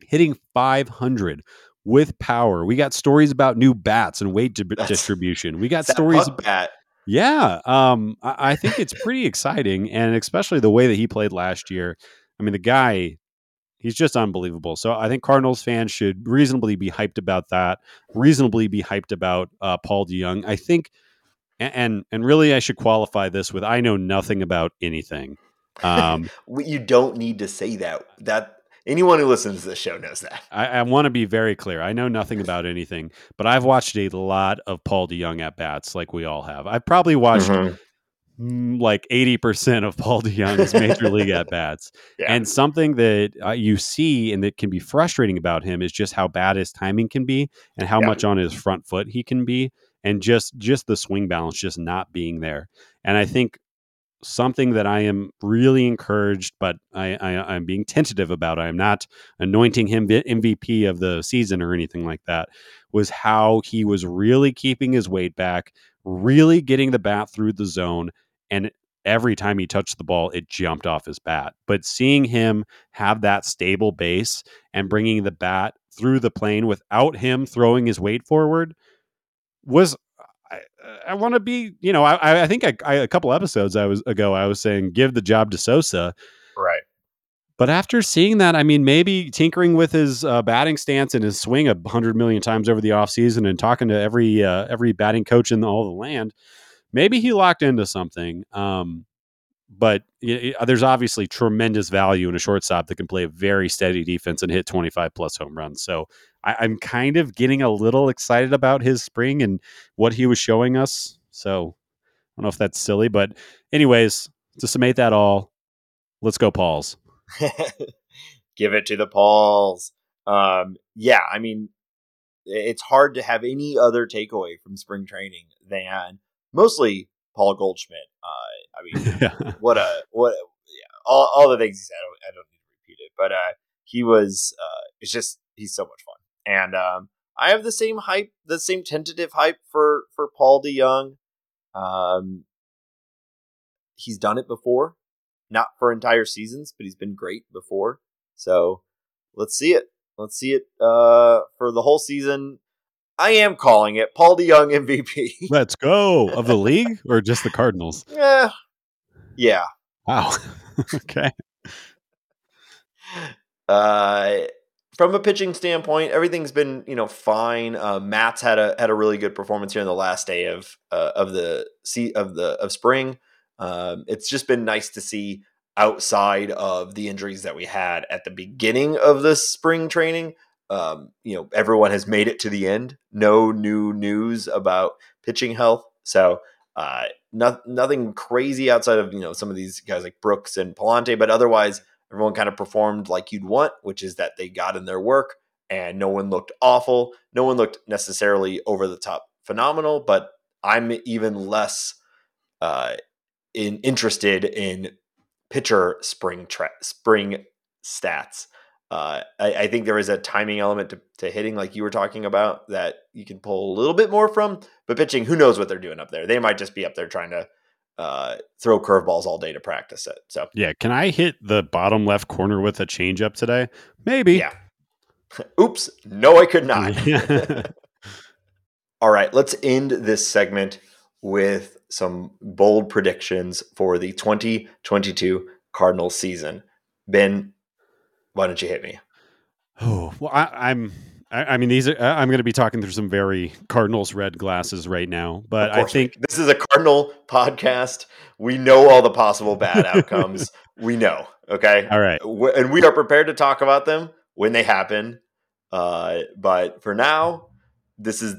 hitting five hundred with power. We got stories about new bats and weight di- distribution. We got stories about that. Yeah, um, I, I think it's pretty exciting, and especially the way that he played last year. I mean, the guy, he's just unbelievable. So I think Cardinals fans should reasonably be hyped about that, reasonably be hyped about uh, Paul DeJong. I think, and and really I should qualify this with, I know nothing about anything. Um, you don't need to say that. That anyone who listens to this show knows that. I, I want to be very clear. I know nothing about anything, but I've watched a lot of Paul DeJong at-bats, like we all have. I've probably watched mm-hmm. like eighty percent of Paul DeJong's major league at-bats. Yeah. And something that uh, you see and that can be frustrating about him is just how bad his timing can be and how yeah. much on his front foot he can be, and just just the swing balance just not being there. And I think something that I am really encouraged, but I, I, I'm being tentative about, I am not anointing him M V P of the season or anything like that, was how he was really keeping his weight back, really getting the bat through the zone. And every time he touched the ball, it jumped off his bat. But seeing him have that stable base and bringing the bat through the plane without him throwing his weight forward was I want to be, you know, I, I think I, I, a couple episodes I was ago, I was saying, give the job to Sosa. Right. But after seeing that, I mean, maybe tinkering with his uh, batting stance and his swing a hundred million times over the offseason and talking to every, uh, every batting coach in all the land, maybe he locked into something. Um, but it, it, there's obviously tremendous value in a shortstop that can play a very steady defense and hit twenty-five plus home runs. So I, I'm kind of getting a little excited about his spring and what he was showing us. So I don't know if that's silly, but anyways, to summate that all, let's go Pauls. Give it to the Pauls. Um, yeah. I mean, it's hard to have any other takeaway from spring training than mostly Paul Goldschmidt. Uh, I mean, yeah. what a, what, a, yeah, all, all the things he said, I don't, I don't need to repeat it, but, uh, he was, uh, it's just, he's so much fun. And, um, I have the same hype, the same tentative hype for, for Paul DeJong. Um, he's done it before, not for entire seasons, but he's been great before. So let's see it. Let's see it, uh, for the whole season. I am calling it Paul DeJong M V P. Let's go. Of the league or just the Cardinals? Yeah. Yeah. Wow. Okay. Uh, from a pitching standpoint, everything's been, you know, fine. Uh, Matt's had a had a really good performance here in the last day of uh, of the of the of spring. Um, it's just been nice to see outside of the injuries that we had at the beginning of this spring training. Um, you know, everyone has made it to the end. No new news about pitching health. So uh, not, nothing crazy outside of, you know, some of these guys like Brooks and Pallante, but otherwise everyone kind of performed like you'd want, which is that they got in their work and no one looked awful. No one looked necessarily over the top phenomenal, but I'm even less uh, in, interested in pitcher spring tra- spring stats. Uh, I, I think there is a timing element to, to hitting, like you were talking about, that you can pull a little bit more from. But pitching, who knows what they're doing up there? They might just be up there trying to uh, throw curveballs all day to practice it. So yeah, can I hit the bottom left corner with a changeup today? Maybe. Yeah. Oops. No, I could not. All right, let's end this segment with some bold predictions for the twenty twenty-two Cardinals season. Ben, why don't you hit me? Oh, well, I, I'm, I, I mean, these are, I'm going to be talking through some very Cardinals red glasses right now, but I think this is a Cardinal podcast. We know all the possible bad outcomes. We know. Okay. All right. We're, and we are prepared to talk about them when they happen. Uh, but for now, this is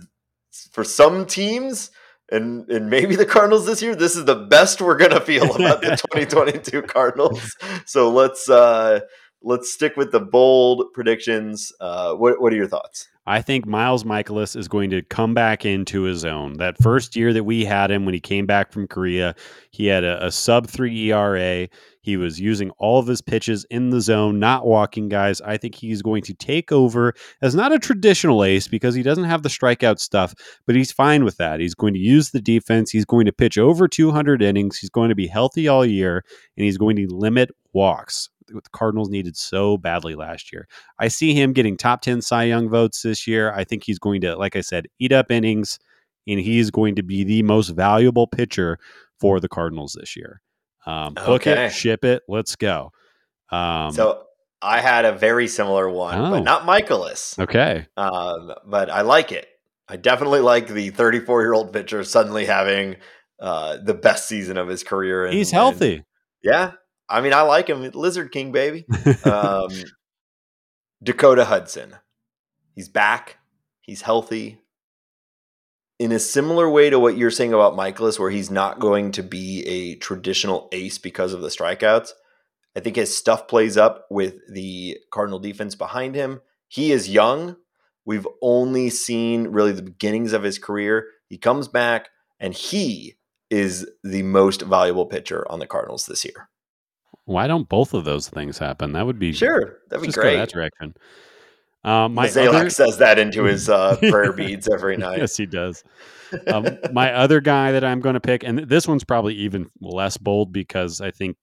for some teams, And and maybe the Cardinals this year, this is the best we're going to feel about the twenty twenty-two Cardinals. So let's uh, let's stick with the bold predictions. Uh, what, what are your thoughts? I think Miles Mikolas is going to come back into his own. That first year that we had him when he came back from Korea, he had a, a sub three E R A. He was using all of his pitches in the zone, not walking guys. I think he's going to take over as not a traditional ace because he doesn't have the strikeout stuff, but he's fine with that. He's going to use the defense. He's going to pitch over two hundred innings. He's going to be healthy all year, and he's going to limit walks. The Cardinals needed so badly last year. I see him getting top ten Cy Young votes this year. I think he's going to, like I said, eat up innings, and he's going to be the most valuable pitcher for the Cardinals this year. Um, book okay. it, ship it, let's go. Um, so I had a very similar one, oh. but not Mikolas. Okay. Um, but I like it. I definitely like the thirty-four-year-old pitcher suddenly having uh, the best season of his career. And, he's healthy. And, yeah. I mean, I like him. Lizard King, baby. Um, Dakota Hudson. He's back. He's healthy. In a similar way to what you're saying about Mikolas, where he's not going to be a traditional ace because of the strikeouts, I think his stuff plays up with the Cardinal defense behind him. He is young. We've only seen really the beginnings of his career. He comes back, and he is the most valuable pitcher on the Cardinals this year. Why don't both of those things happen? That would be sure. That'd be just great. Go that direction. Um, my Zalek other... says that into his uh, prayer beads every night. Yes, he does. Um, my other guy that I'm going to pick, and this one's probably even less bold because I think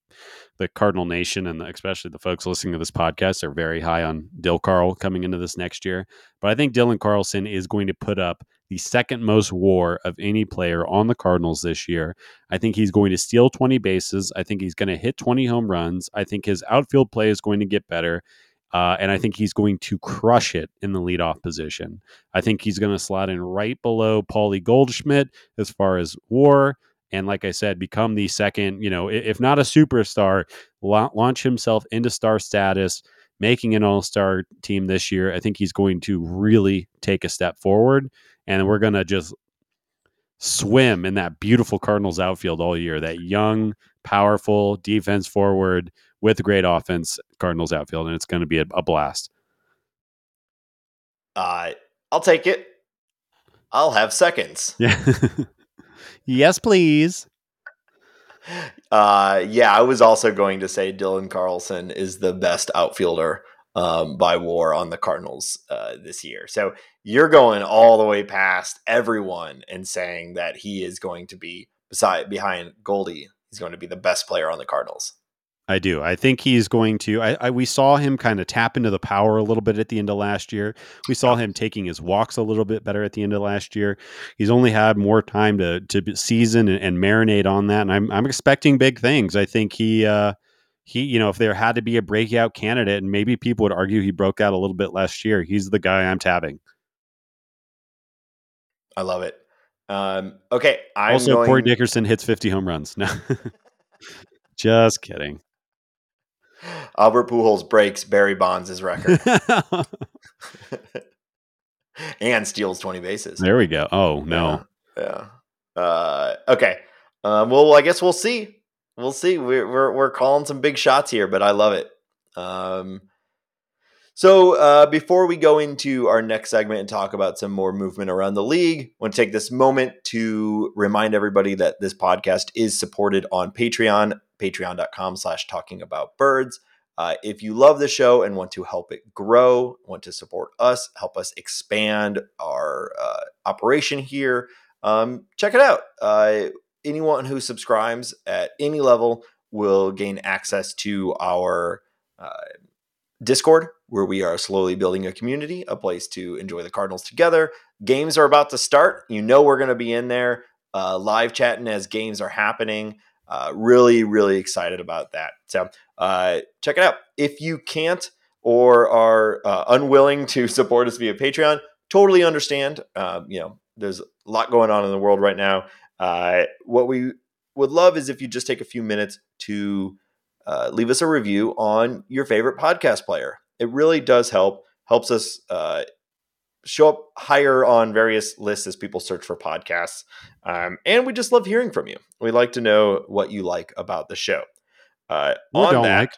the Cardinal Nation and the, especially the folks listening to this podcast are very high on Dil Carl coming into this next year. But I think Dylan Carlson is going to put up the second most W A R of any player on the Cardinals this year. I think he's going to steal twenty bases. I think he's going to hit twenty home runs. I think his outfield play is going to get better. Uh, and I think he's going to crush it in the leadoff position. I think he's going to slot in right below Paulie Goldschmidt as far as W A R. And like I said, become the second, you know, if not a superstar, launch himself into star status, making an all-star team this year. I think he's going to really take a step forward. And we're going to just swim in that beautiful Cardinals outfield all year. That young, powerful defense forward with a great offense, Cardinals outfield. And it's going to be a, a blast. Uh, I'll take it. I'll have seconds. Yeah. Yes, please. Uh, yeah, I was also going to say Dylan Carlson is the best outfielder um, by W A R on the Cardinals uh, this year. So you're going all the way past everyone and saying that he is going to be beside behind Goldie. He's going to be the best player on the Cardinals. I do. I think he's going to, I, I we saw him kind of tap into the power a little bit at the end of last year. We saw him taking his walks a little bit better at the end of last year. He's only had more time to to season and, and marinate on that. And I'm I'm expecting big things. I think he, uh, he, you know, if there had to be a breakout candidate, and maybe people would argue he broke out a little bit last year, he's the guy I'm tabbing. I love it. Um, okay. I'm also, going... Corey Dickerson hits fifty home runs. No, just kidding. Albert Pujols breaks Barry Bonds' record and steals twenty bases. There we go. Oh, no. Yeah. yeah. Uh, okay. Um, well, I guess we'll see. We'll see. We're, we're, we're calling some big shots here, but I love it. Um, so uh, before we go into our next segment and talk about some more movement around the league, I want to take this moment to remind everybody that this podcast is supported on Patreon. Patreon.com slash talking about birds. Uh, if you love the show and want to help it grow, want to support us, help us expand our uh, operation here, um, check it out. Uh, anyone who subscribes at any level will gain access to our uh, Discord, where we are slowly building a community, a place to enjoy the Cardinals together. Games are about to start. You know we're going to be in there uh, live chatting as games are happening. Uh, really, really excited about that. So uh, check it out. If you can't or are uh, unwilling to support us via Patreon, totally understand. Uh, you know, there's a lot going on in the world right now. Uh, what we would love is if you just take a few minutes to uh, leave us a review on your favorite podcast player. It really does help. Helps us uh, show up higher on various lists as people search for podcasts. Um, and we just love hearing from you. We like to know what you like about the show. Uh, or on don't that,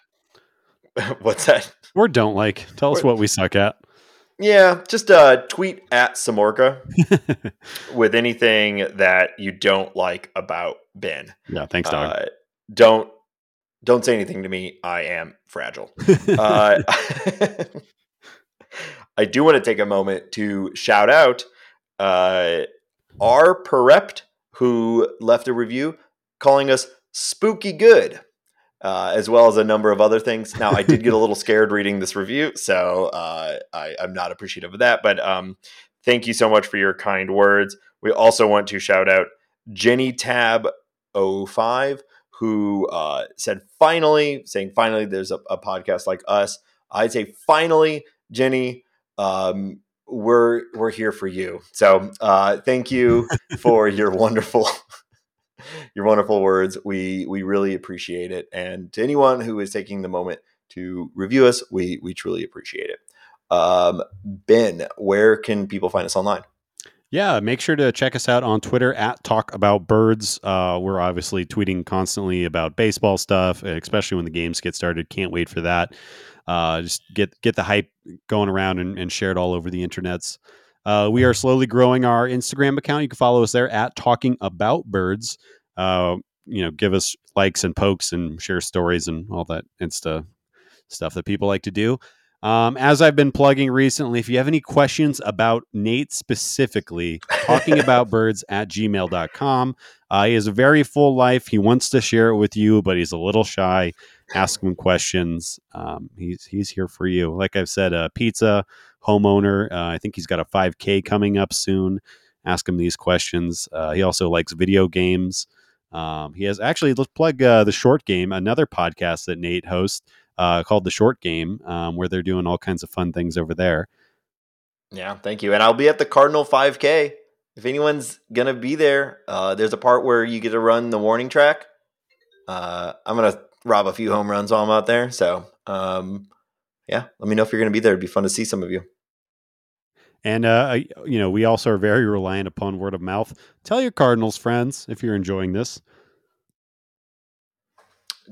like. What's that? Or don't like. Tell or, us what we suck at. Yeah, just uh, tweet at Samorka with anything that you don't like about Ben. Yeah, thanks, Doug. Uh, don't don't say anything to me. I am fragile. uh, I do want to take a moment to shout out uh, R. Perept, who left a review calling us spooky good, uh, as well as a number of other things. Now, I did get a little scared reading this review, so uh, I, I'm not appreciative of that. But um, thank you so much for your kind words. We also want to shout out Jenny Tab oh five, who uh, said, finally, saying finally there's a, a podcast like us. I'd say finally, Jenny, um we're we're here for you, so uh thank you for your wonderful your wonderful words. We we really appreciate it, and to anyone who is taking the moment to review us, we we truly appreciate it. um Ben, where can people find us online? Yeah, make sure to check us out on Twitter at Talk About Birds. Uh, we're obviously tweeting constantly about baseball stuff, especially when the games get started. Can't wait for that. Uh, just get get the hype going around and, and share it all over the internets. Uh, we are slowly growing our Instagram account. You can follow us there at Talking About Birds. Uh, you know, give us likes and pokes and share stories and all that Insta stuff that people like to do. Um, as I've been plugging recently, if you have any questions about Nate specifically, talking about birds at gmail dot com. Uh, he has a very full life. He wants to share it with you, but he's a little shy. Ask him questions. Um, he's, he's here for you. Like I've said, uh, pizza, homeowner. Uh, I think he's got a five K coming up soon. Ask him these questions. Uh, he also likes video games. Um, he has actually, let's plug uh, The Short Game, another podcast that Nate hosts. Uh, called The Short Game, um, where they're doing all kinds of fun things over there. Yeah, thank you. And I'll be at the Cardinal five K. If anyone's going to be there, uh, there's a part where you get to run the warning track. Uh, I'm going to rob a few home runs while I'm out there. So, um, yeah, let me know if you're going to be there. It'd be fun to see some of you. And, uh, you know, we also are very reliant upon word of mouth. Tell your Cardinals friends if you're enjoying this.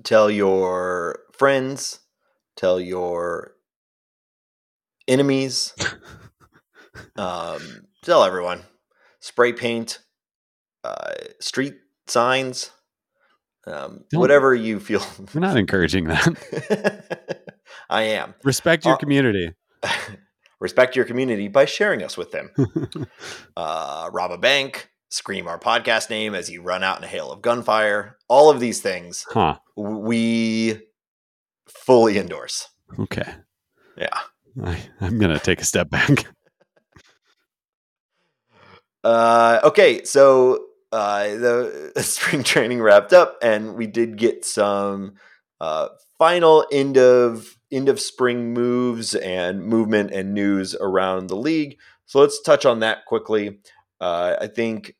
Tell your friends, tell your enemies, um, tell everyone. Spray paint, uh, street signs, um, whatever you feel. We're not encouraging that. I am. Respect your uh, community. Respect your community by sharing us with them. uh, rob a bank. Scream our podcast name as you run out in a hail of gunfire. All of these things huh. we fully endorse. Okay. Yeah. I, I'm going to take a step back. uh, okay. So uh, the spring training wrapped up, and we did get some uh, final end of end of spring moves and movement and news around the league. So let's touch on that quickly. Uh, I think,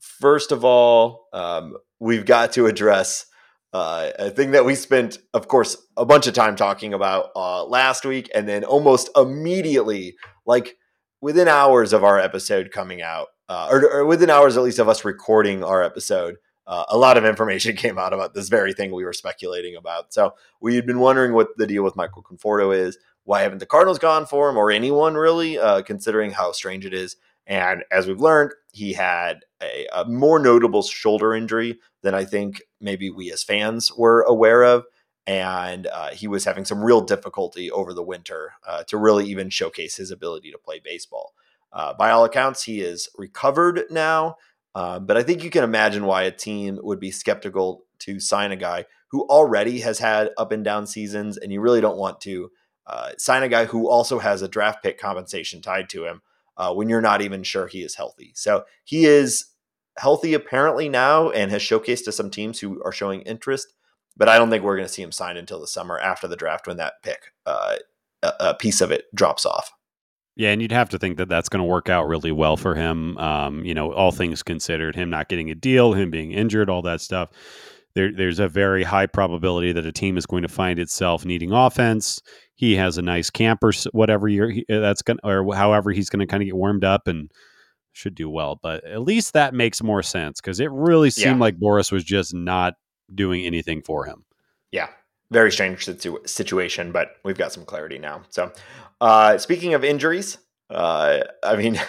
first of all, um, we've got to address uh, a thing that we spent, of course, a bunch of time talking about uh, last week, and then almost immediately, like within hours of our episode coming out, uh, or, or within hours at least of us recording our episode, uh, a lot of information came out about this very thing we were speculating about. So we had been wondering what the deal with Michael Conforto is, why haven't the Cardinals gone for him, or anyone really, uh, considering how strange it is. And as we've learned, he had a, a more notable shoulder injury than I think maybe we as fans were aware of. And uh, he was having some real difficulty over the winter uh, to really even showcase his ability to play baseball. Uh, by all accounts, he is recovered now. Uh, but I think you can imagine why a team would be skeptical to sign a guy who already has had up and down seasons. And you really don't want to uh, sign a guy who also has a draft pick compensation tied to him. Uh, when you're not even sure he is healthy. So he is healthy apparently now and has showcased to some teams who are showing interest, but I don't think we're going to see him sign until the summer after the draft when that pick, uh, a, a piece of it drops off. Yeah, and you'd have to think that that's going to work out really well for him. Um, you know, all things considered, him not getting a deal, him being injured, all that stuff. There, there's a very high probability that a team is going to find itself needing offense. he has a nice camp or whatever year he, that's going or however he's going to kind of get warmed up and should do well. But at least that makes more sense because it really seemed yeah. like Boris was just not doing anything for him. Yeah. Very strange situ- situation, but we've got some clarity now. So uh, speaking of injuries, uh, I mean,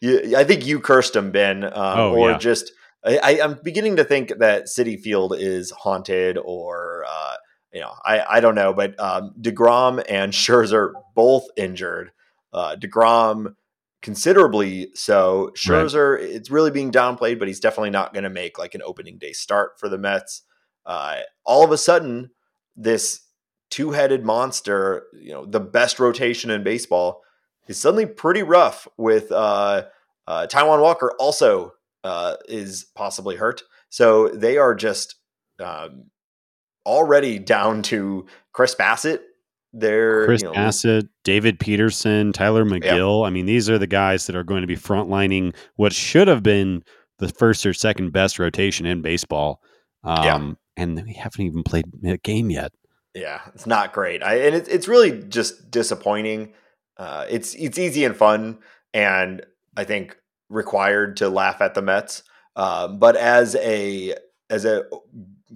you, I think you cursed him, Ben, um, oh, or yeah. just I, I'm beginning to think that Citi Field is haunted or, uh, you know, I, I don't know, but um, DeGrom and Scherzer both injured. Uh, DeGrom considerably so. Scherzer, right. It's really being downplayed, but he's definitely not going to make like an opening day start for the Mets. Uh, all of a sudden, this two-headed monster, you know, the best rotation in baseball, is suddenly pretty rough with uh, uh, Taiwan Walker also uh, is possibly hurt. So they are just um, already down to Chris Bassitt. They're, Chris you know, Bassitt, David Peterson, Tyler McGill. Yeah. I mean, these are the guys that are going to be frontlining what should have been the first or second best rotation in baseball. Um, yeah. And we haven't even played a game yet. Yeah, it's not great. I, and it, it's really just disappointing. Uh, it's it's easy and fun, and I think required to laugh at the Mets. Uh, but as a as a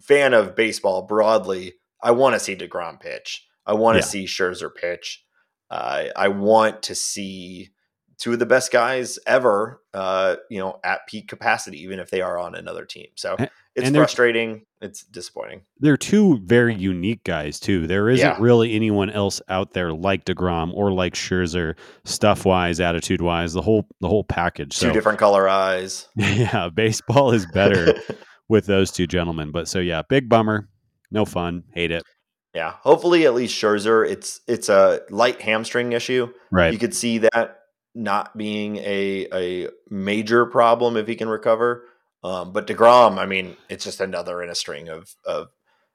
fan of baseball broadly, I want to see DeGrom pitch. I want to yeah. see Scherzer pitch. Uh, I want to see two of the best guys ever, uh, you know, at peak capacity, even if they are on another team. So it's frustrating. It's disappointing. They're two very unique guys too. There isn't yeah. really anyone else out there like DeGrom or like Scherzer, stuff wise, attitude wise, the whole, the whole package. Two so, different color eyes. Yeah. Baseball is better with those two gentlemen. But so yeah, big bummer. No fun. Hate it. Yeah. Hopefully at least Scherzer, it's, it's a light hamstring issue. Right. You could see that not being a a major problem if he can recover, um, but DeGrom, I mean, it's just another in a string of of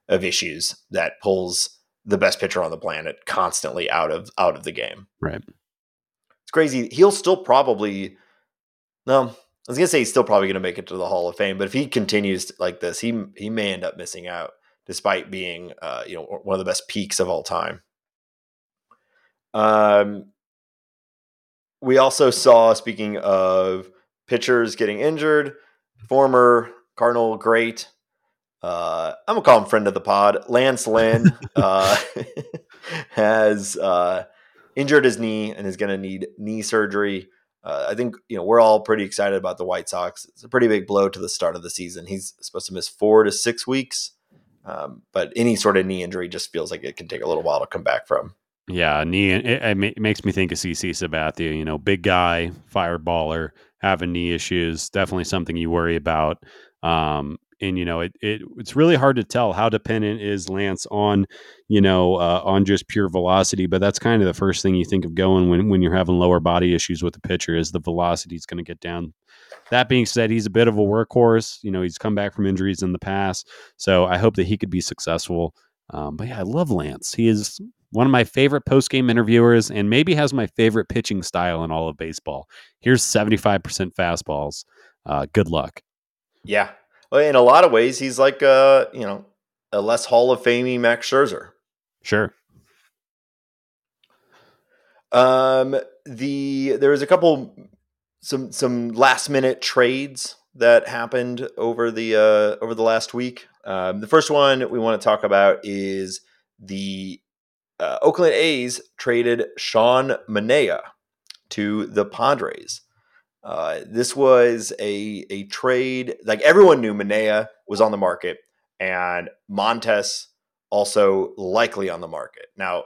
of issues that pulls the best pitcher on the planet constantly out of out of the game. Right, it's crazy. He'll still probably no. I was gonna say he's still probably gonna make it to the Hall of Fame, but if he continues like this, he he may end up missing out, despite being uh, you know one of the best peaks of all time. Um. We also saw, speaking of pitchers getting injured, former Cardinal great, uh, I'm going to call him friend of the pod, Lance Lynn uh, has uh, injured his knee and is going to need knee surgery. Uh, I think you know we're all pretty excited about the White Sox. It's a pretty big blow to the start of the season. He's supposed to miss four to six weeks, um, but any sort of knee injury just feels like it can take a little while to come back from. Yeah, knee. It, it makes me think of C C Sabathia. You know, big guy, fireballer, having knee issues. Definitely something you worry about. Um, and you know, it, it it's really hard to tell how dependent is Lance on you know uh, on just pure velocity. But that's kind of the first thing you think of going when when you're having lower body issues with the pitcher is the velocity is going to get down. That being said, he's a bit of a workhorse. You know, he's come back from injuries in the past, so I hope that he could be successful. Um, but yeah, I love Lance. He is one of my favorite post-game interviewers and maybe has my favorite pitching style in all of baseball. Here's seventy-five percent fastballs. Uh, good luck. Yeah. Well, in a lot of ways, he's like a, you know, a less Hall of Fame-y Max Scherzer. Sure. Um, the there was a couple, some some last-minute trades that happened over the uh, over the last week. Um, the first one we want to talk about is the Uh, Oakland A's traded Sean Manaea to the Padres. Uh, this was a a trade, like everyone knew Manaea was on the market and Montes also likely on the market. Now,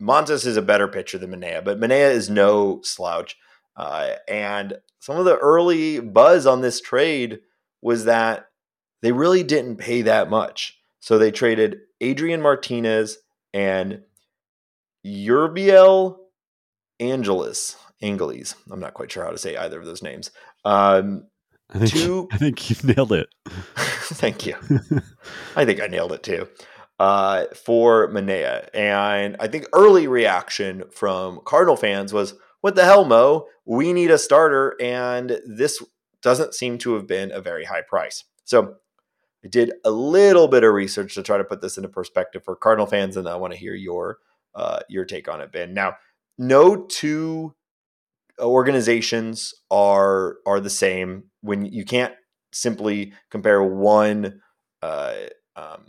Montes is a better pitcher than Manaea, but Manaea is no slouch. Uh, and some of the early buzz on this trade was that they really didn't pay that much. So they traded Adrian Martinez and Yurbiel Angeles, Ingles. I'm not quite sure how to say either of those names. Um, I, think, two, I think you nailed it. Thank you. I think I nailed it too. Uh, for Manaea. And I think early reaction from Cardinal fans was, what the hell, Mo? We need a starter. And this doesn't seem to have been a very high price. So I did a little bit of research to try to put this into perspective for Cardinal fans. And I want to hear your uh, your take on it, Ben. Now, no two organizations are are the same. When you can't simply compare one uh, um,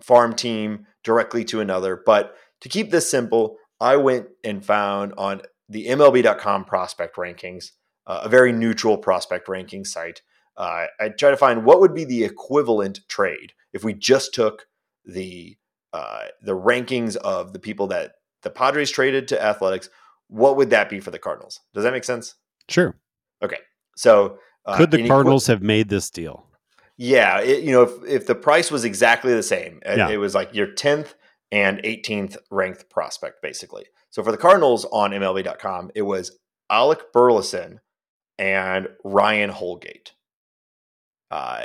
farm team directly to another. But to keep this simple, I went and found on the M L B dot com prospect rankings, uh, a very neutral prospect ranking site. Uh, I try to find what would be the equivalent trade if we just took the uh, the rankings of the people that the Padres traded to Athletics. What would that be for the Cardinals? Does that make sense? Sure. Okay. So uh, could the Cardinals equi- have made this deal? Yeah. It, you know, if, if the price was exactly the same, yeah. it was like your tenth and eighteenth ranked prospect, basically. So for the Cardinals on M L B dot com, it was Alec Burleson and Ryan Holgate. Uh,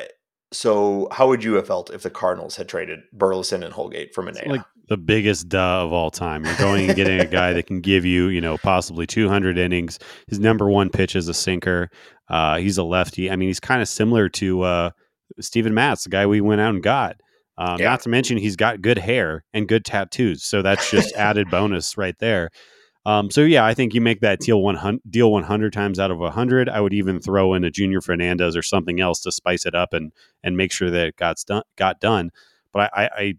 so how would you have felt if the Cardinals had traded Burleson and Holgate for Manaea? Like the biggest duh of all time. You're going and getting a guy that can give you, you know, possibly two hundred innings. His number one pitch is a sinker. Uh, he's a lefty. I mean, he's kind of similar to uh, Steven Matz, the guy we went out and got. Um, yeah. Not to mention he's got good hair and good tattoos. So that's just added bonus right there. Um, so, yeah, I think you make that deal one hundred, deal one hundred times out of one hundred. I would even throw in a Junior Fernandez or something else to spice it up and and make sure that it got, stu- got done. But I, I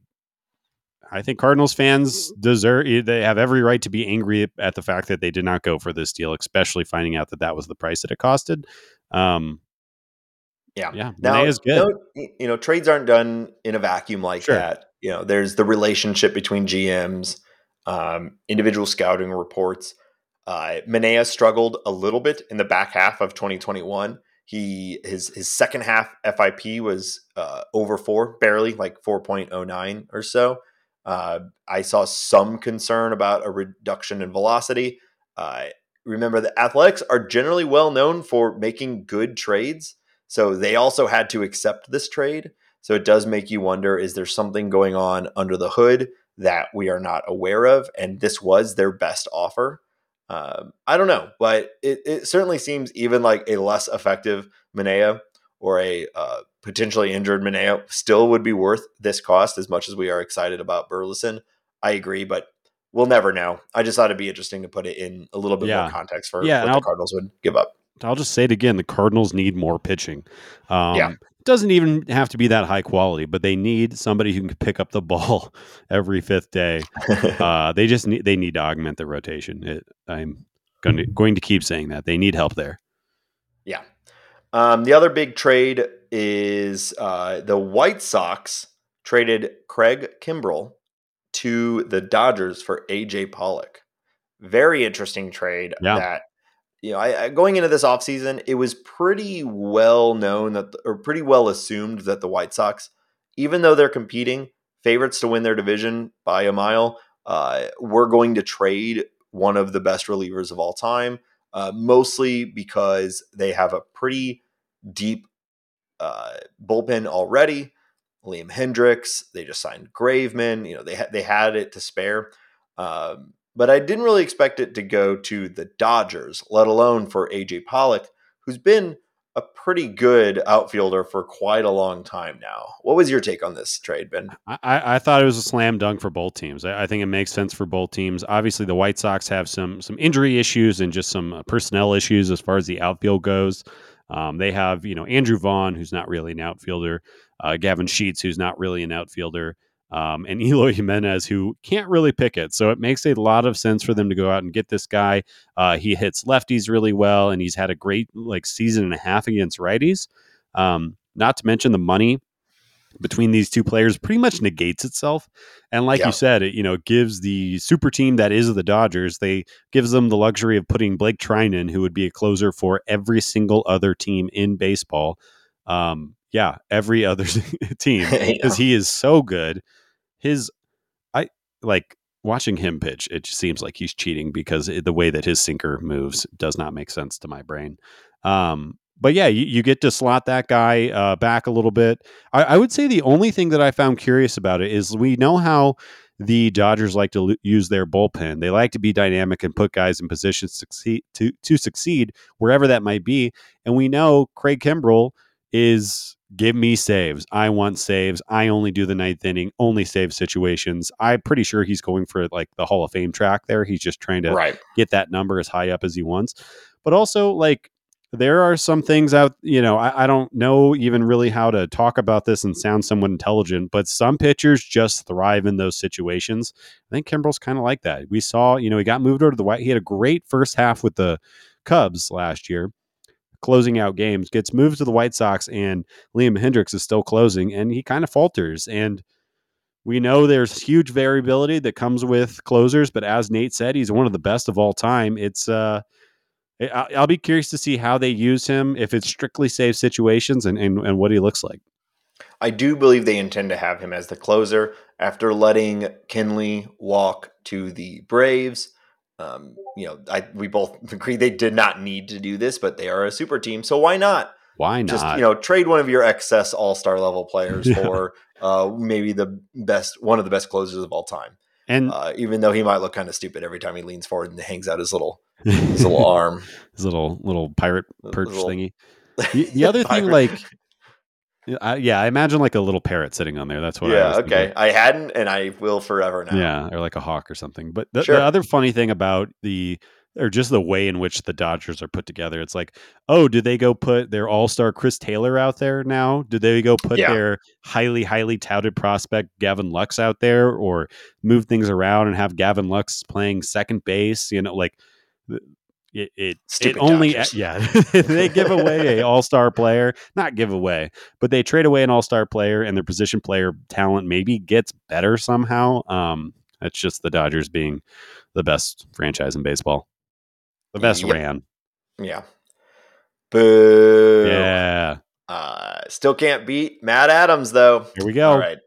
I think Cardinals fans deserve, they have every right to be angry at the fact that they did not go for this deal, especially finding out that that was the price that it costed. Um, yeah. Yeah. Now, is good. No, you know, trades aren't done in a vacuum like sure. that. You know, there's the relationship between G Ms. Um, individual scouting reports. Uh, Manaea struggled a little bit in the back half of twenty twenty-one. He his his second half F I P was uh, over four, barely like four point oh nine or so. Uh, I saw some concern about a reduction in velocity. Uh, remember, the Athletics are generally well known for making good trades, so they also had to accept this trade. So it does make you wonder: is there something going on under the hood that we are not aware of, and this was their best offer? Um, I don't know, but it, it certainly seems even like a less effective Manaea or a uh, potentially injured Manaea still would be worth this cost as much as we are excited about Burleson. I agree, but we'll never know. I just thought it'd be interesting to put it in a little bit yeah. more context for yeah, what the Cardinals would give up. I'll just say it again. The Cardinals need more pitching. Um, yeah. Doesn't even have to be that high quality, but they need somebody who can pick up the ball every fifth day. uh, they just need, they need to augment the rotation. It, I'm going to, going to keep saying that they need help there. Yeah. Um, the other big trade is uh, the White Sox traded Craig Kimbrell to the Dodgers for A J Pollock. Very interesting trade yeah. that, You know, I, I, going into this offseason, it was pretty well known that, the, or pretty well assumed that the White Sox, even though they're competing, favorites to win their division by a mile, uh, were going to trade one of the best relievers of all time, uh, mostly because they have a pretty deep uh, bullpen already. Liam Hendricks, they just signed Graveman. You know, they, ha- they had it to spare. Um, But I didn't really expect it to go to the Dodgers, let alone for A J Pollock, who's been a pretty good outfielder for quite a long time now. What was your take on this trade, Ben? I, I thought it was a slam dunk for both teams. I, I think it makes sense for both teams. Obviously, the White Sox have some some injury issues and just some personnel issues as far as the outfield goes. Um, they have, you know, Andrew Vaughn, who's not really an outfielder, uh, Gavin Sheets, who's not really an outfielder. Um, and Eloy Jimenez, who can't really pick it. So it makes a lot of sense for them to go out and get this guy. Uh, he hits lefties really well, and he's had a great like season and a half against righties. Um, not to mention the money between these two players pretty much negates itself. And like yeah. you said, it, you know, gives the super team that is the Dodgers, they gives them the luxury of putting Blake Treinen, who would be a closer for every single other team in baseball. Um, yeah, every other team, because yeah. he is so good. His, I like watching him pitch. It just seems like he's cheating because it, the way that his sinker moves does not make sense to my brain. Um, but yeah, you, you get to slot that guy uh, back a little bit. I, I would say the only thing that I found curious about it is we know how the Dodgers like to l- use their bullpen. They like to be dynamic and put guys in positions to succeed, to, to succeed wherever that might be. And we know Craig Kimbrell is Give me saves. I want saves. I only do the ninth inning, only save situations. I'm pretty sure he's going for like the Hall of Fame track there. He's just trying to right. get that number as high up as he wants. But also, like, there are some things out, you know, I, I don't know even really how to talk about this and sound somewhat intelligent, but some pitchers just thrive in those situations. I think Kimbrel's kind of like that. We saw, you know, he got moved over to the White. He had a great first half with the Cubs last year, closing out games, gets moved to the White Sox, and Liam Hendricks is still closing, and he kind of falters. And we know there's huge variability that comes with closers, but as Nate said, he's one of the best of all time. It's, uh, I'll be curious to see how they use him, if it's strictly safe situations, and, and, and what he looks like. I do believe they intend to have him as the closer after letting Kenley walk to the Braves. Um, you know, I, we both agree they did not need to do this, but they are a super team. So why not? Why not? Just, you know, trade one of your excess all-star level players yeah. for uh, maybe the best, one of the best closers of all time. And uh, even though he might look kind of stupid every time he leans forward and hangs out his little, his little arm, his little, little pirate perch little, thingy. The, the other pirate. thing, like, I, yeah, I imagine like a little parrot sitting on there. That's what yeah, I was thinking. Okay. I hadn't, and I will forever now. Yeah. Or like a hawk or something. But the, sure. the other funny thing about the, or just the way in which the Dodgers are put together, it's like, oh, did they go put their all-star Chris Taylor out there now? Did they go put yeah. their highly, highly touted prospect Gavin Lux out there, or move things around and have Gavin Lux playing second base? You know, like it, it, it only, Dodgers. yeah, they give away a all-star player, not give away, but they trade away an all-star player, and their position player talent maybe gets better somehow. Um, it's just the Dodgers being the best franchise in baseball. The best yeah. ran. Yeah. Boo. Yeah. Uh, still can't beat Matt Adams, though. Here we go. All right.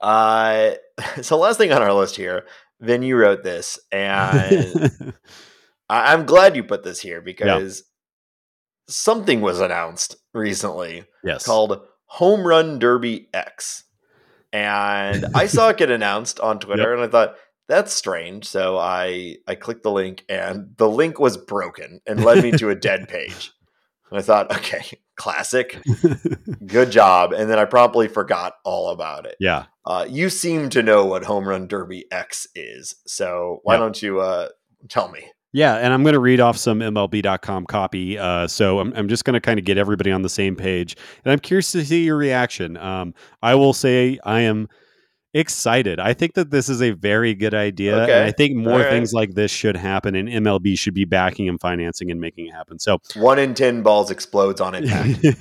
Uh, so last thing on our list here, Vin, you wrote this, and I- I'm glad you put this here because yeah. something was announced recently yes. called Home Run Derby X. And I saw it get announced on Twitter, yep. and I thought, that's strange. So I, I clicked the link, and the link was broken and led me to a dead page. And I thought, okay, classic. Good job. And then I promptly forgot all about it. Yeah. Uh, you seem to know what Home Run Derby X is. So why yep. don't you uh, tell me? Yeah, and I'm going to read off some M L B dot com copy, uh, so I'm, I'm just going to kind of get everybody on the same page. And I'm curious to see your reaction. Um, I will say I am... excited. I think that this is a very good idea. Okay. And I think more right. things like this should happen, and M L B should be backing and financing and making it happen. So one in ten balls explodes on impact.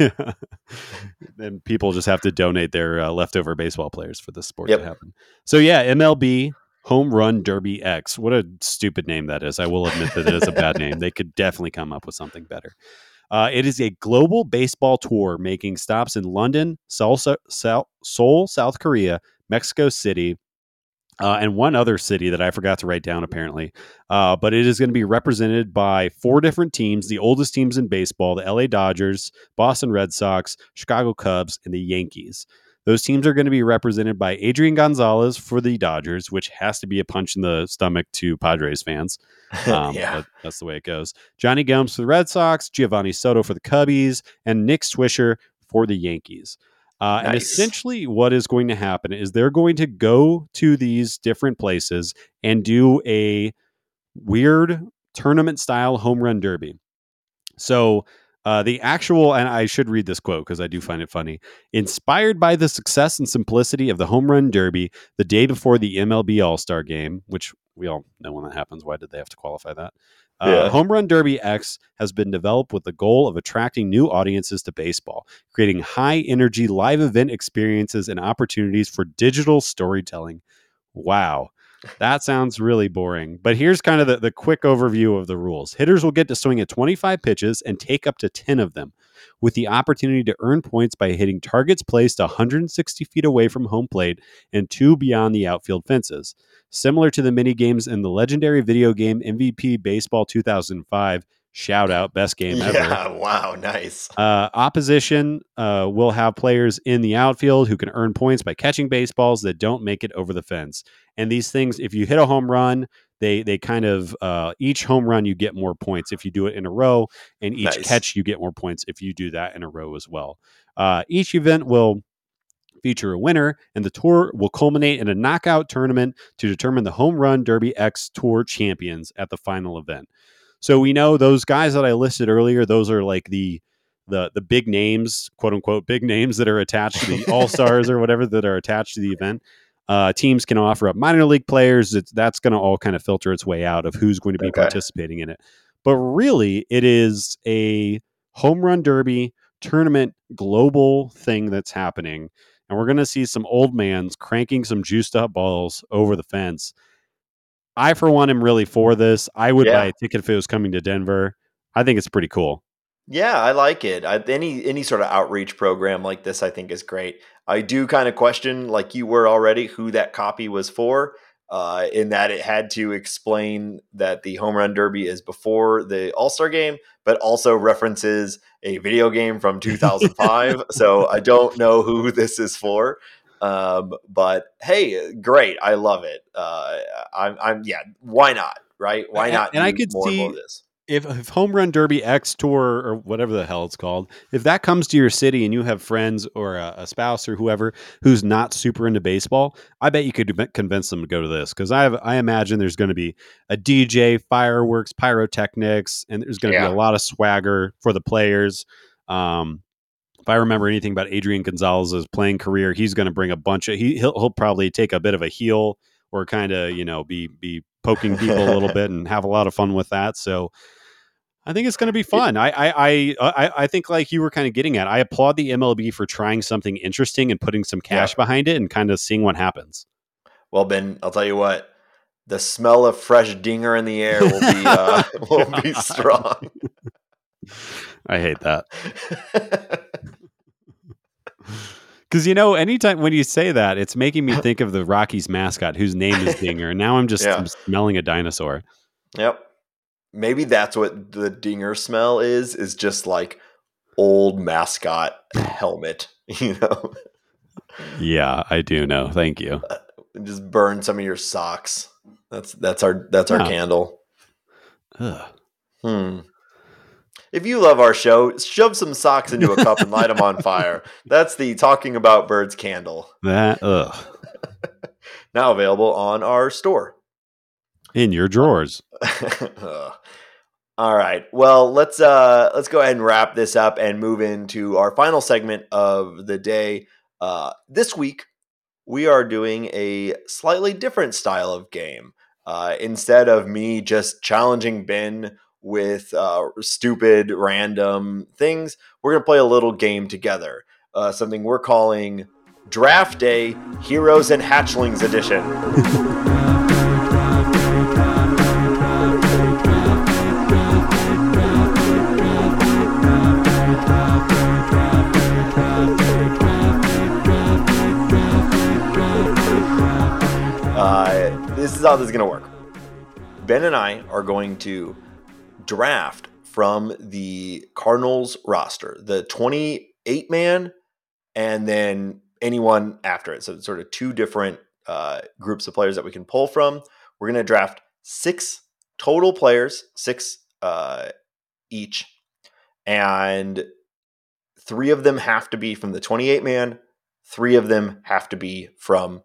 Then people just have to donate their uh, leftover baseball players for this sport yep. to happen. So yeah, M L B Home Run Derby X. What a stupid name that is. I will admit that it is a bad name. They could definitely come up with something better. Uh, it is a global baseball tour making stops in London, Seoul, Seoul, South Korea, Mexico City, uh, and one other city that I forgot to write down, apparently. Uh, but it is going to be represented by four different teams, the oldest teams in baseball, the L A Dodgers, Boston Red Sox, Chicago Cubs, and the Yankees. Those teams are going to be represented by Adrian Gonzalez for the Dodgers, which has to be a punch in the stomach to Padres fans. Um, yeah. That, that's the way it goes. Johnny Gomes for the Red Sox, Giovanni Soto for the Cubbies, and Nick Swisher for the Yankees. Uh, nice. And essentially what is going to happen is they're going to go to these different places and do a weird tournament style home run derby. So Uh, the actual, and I should read this quote because I do find it funny. Inspired by the success and simplicity of the Home Run Derby the day before the M L B All-Star Game, which we all know when that happens. Why did they have to qualify that? Yeah. Uh, Home Run Derby X has been developed with the goal of attracting new audiences to baseball, creating high-energy live event experiences and opportunities for digital storytelling. Wow. That sounds really boring, but here's kind of the, the quick overview of the rules. Hitters will get to swing at twenty-five pitches and take up to ten of them, with the opportunity to earn points by hitting targets placed one hundred sixty feet away from home plate and two beyond the outfield fences. Similar to the mini games in the legendary video game M V P Baseball two thousand five, shout out, best game yeah, ever. Wow, nice. Uh, opposition uh, will have players in the outfield who can earn points by catching baseballs that don't make it over the fence. And these things, if you hit a home run, they they kind of uh, each home run you get more points if you do it in a row, and each nice. catch you get more points if you do that in a row as well. Uh, each event will feature a winner, and the tour will culminate in a knockout tournament to determine the Home Run Derby X Tour champions at the final event. So we know those guys that I listed earlier, those are like the the the big names, quote unquote, big names that are attached to the All-Stars or whatever that are attached to the event. Uh, teams can offer up minor league players. It's, that's going to all kind of filter its way out of who's going to be okay. participating in it. But really, it is a Home Run Derby tournament global thing that's happening. And we're going to see some old mans cranking some juiced up balls over the fence. I, for one, am really for this. I would yeah. buy a ticket if it was coming to Denver. I think it's pretty cool. Yeah, I like it. I, any any sort of outreach program like this, I think, is great. I do kind of question, like you were already, who that copy was for, uh, in that it had to explain that the Home Run Derby is before the All-Star Game, but also references a video game from two thousand five. So I don't know who this is for. Um, but hey, great. I love it. Uh, I'm, I'm, yeah, why not? Right. Why not? And, and I could more see more of this. If, if Home Run Derby X Tour or whatever the hell it's called, if that comes to your city and you have friends or a, a spouse or whoever who's not super into baseball, I bet you could convince them to go to this, because I have, I imagine there's going to be a D J, fireworks, pyrotechnics, and there's going to yeah. be a lot of swagger for the players. Um, if I remember anything about Adrian Gonzalez's playing career, he's going to bring a bunch of he, he'll he'll probably take a bit of a heel or kind of, you know, be be poking people a little bit and have a lot of fun with that. So I think it's going to be fun. I, I, I, I think, like you were kind of getting at, I applaud the M L B for trying something interesting and putting some cash yeah. behind it and kind of seeing what happens. Well, Ben, I'll tell you what, the smell of fresh dinger in the air will be, uh, will be strong. I hate that. Because, you know, anytime when you say that, it's making me think of the Rockies mascot whose name is Dinger. And now I'm just yeah. I'm smelling a dinosaur. Yep. Maybe that's what the dinger smell is, is just like old mascot helmet, you know? Yeah, I do know. Thank you. Uh, just burn some of your socks. That's, that's our, that's our yeah. candle. Ugh. Hmm. If you love our show, shove some socks into a cup and light them on fire. That's the Talking About Birds candle. That, ugh. Now available on our store. In your drawers. All right. Well, let's uh, let's go ahead and wrap this up and move into our final segment of the day. Uh, this week, we are doing a slightly different style of game. Uh, instead of me just challenging Ben with uh, stupid, random things, we're going to play a little game together. Uh, something we're calling Draft Day Heroes and Hatchlings Edition. This is how this is going to work. Ben and I are going to draft from the Cardinals roster, the twenty-eight man, and then anyone after it. So it's sort of two different uh, groups of players that we can pull from. We're going to draft six total players, six uh, each, and three of them have to be from the twenty-eight man. Three of them have to be from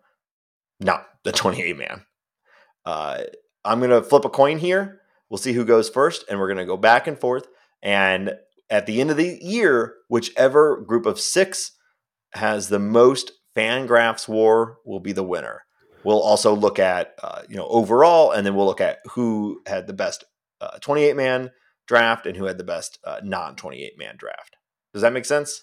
not the twenty-eight man. Uh, I'm going to flip a coin here. We'll see who goes first, and we're going to go back and forth. And at the end of the year, whichever group of six has the most Fangraphs W A R will be the winner. We'll also look at, uh, you know, overall, and then we'll look at who had the best uh, twenty-eight man draft and who had the best uh, non twenty-eight man draft. Does that make sense?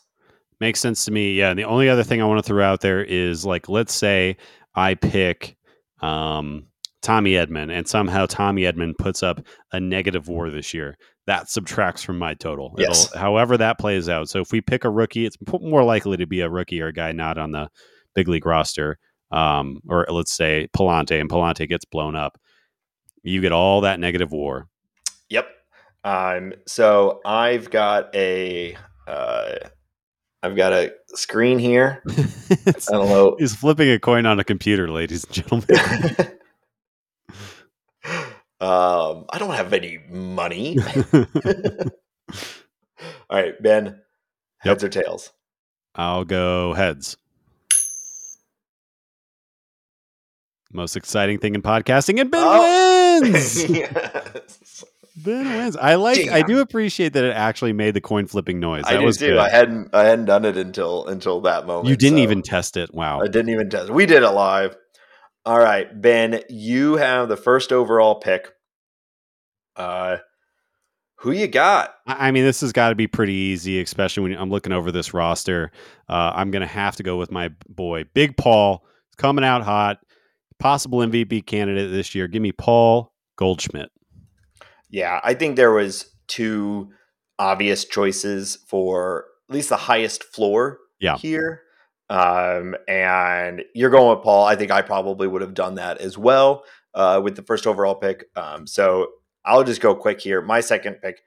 Makes sense to me. Yeah. And the only other thing I want to throw out there is, like, let's say I pick, um, Tommy Edman, and somehow Tommy Edman puts up a negative W A R this year. That subtracts from my total. Yes. It'll, however that plays out. So if we pick a rookie, it's more likely to be a rookie or a guy not on the big league roster. Um, or let's say Pallante, and Pallante gets blown up. You get all that negative W A R. Yep. Um, so I've got a, uh, I've got a screen here. I don't know. He's flipping a coin on a computer, ladies and gentlemen. Um, I don't have any money. All right, Ben, heads yep. or tails? I'll go heads. Most exciting thing in podcasting, and Ben oh. wins. Yes. Ben wins. I like. Damn. I do appreciate that it actually made the coin flipping noise. That I do was too. Good. I hadn't. I hadn't done it until until that moment. You didn't so. even test it. Wow. I didn't even test it. We did it live. All right, Ben. You have the first overall pick. Uh, who you got? I mean, this has got to be pretty easy, especially when I'm looking over this roster. Uh, I'm gonna have to go with my boy, Big Paul. He's coming out hot. Possible M V P candidate this year. Give me Paul Goldschmidt. Yeah, I think there was two obvious choices for at least the highest floor yeah. here. Um, and you're going with Paul. I think I probably would have done that as well uh, with the first overall pick. Um, so I'll just go quick here. My second pick,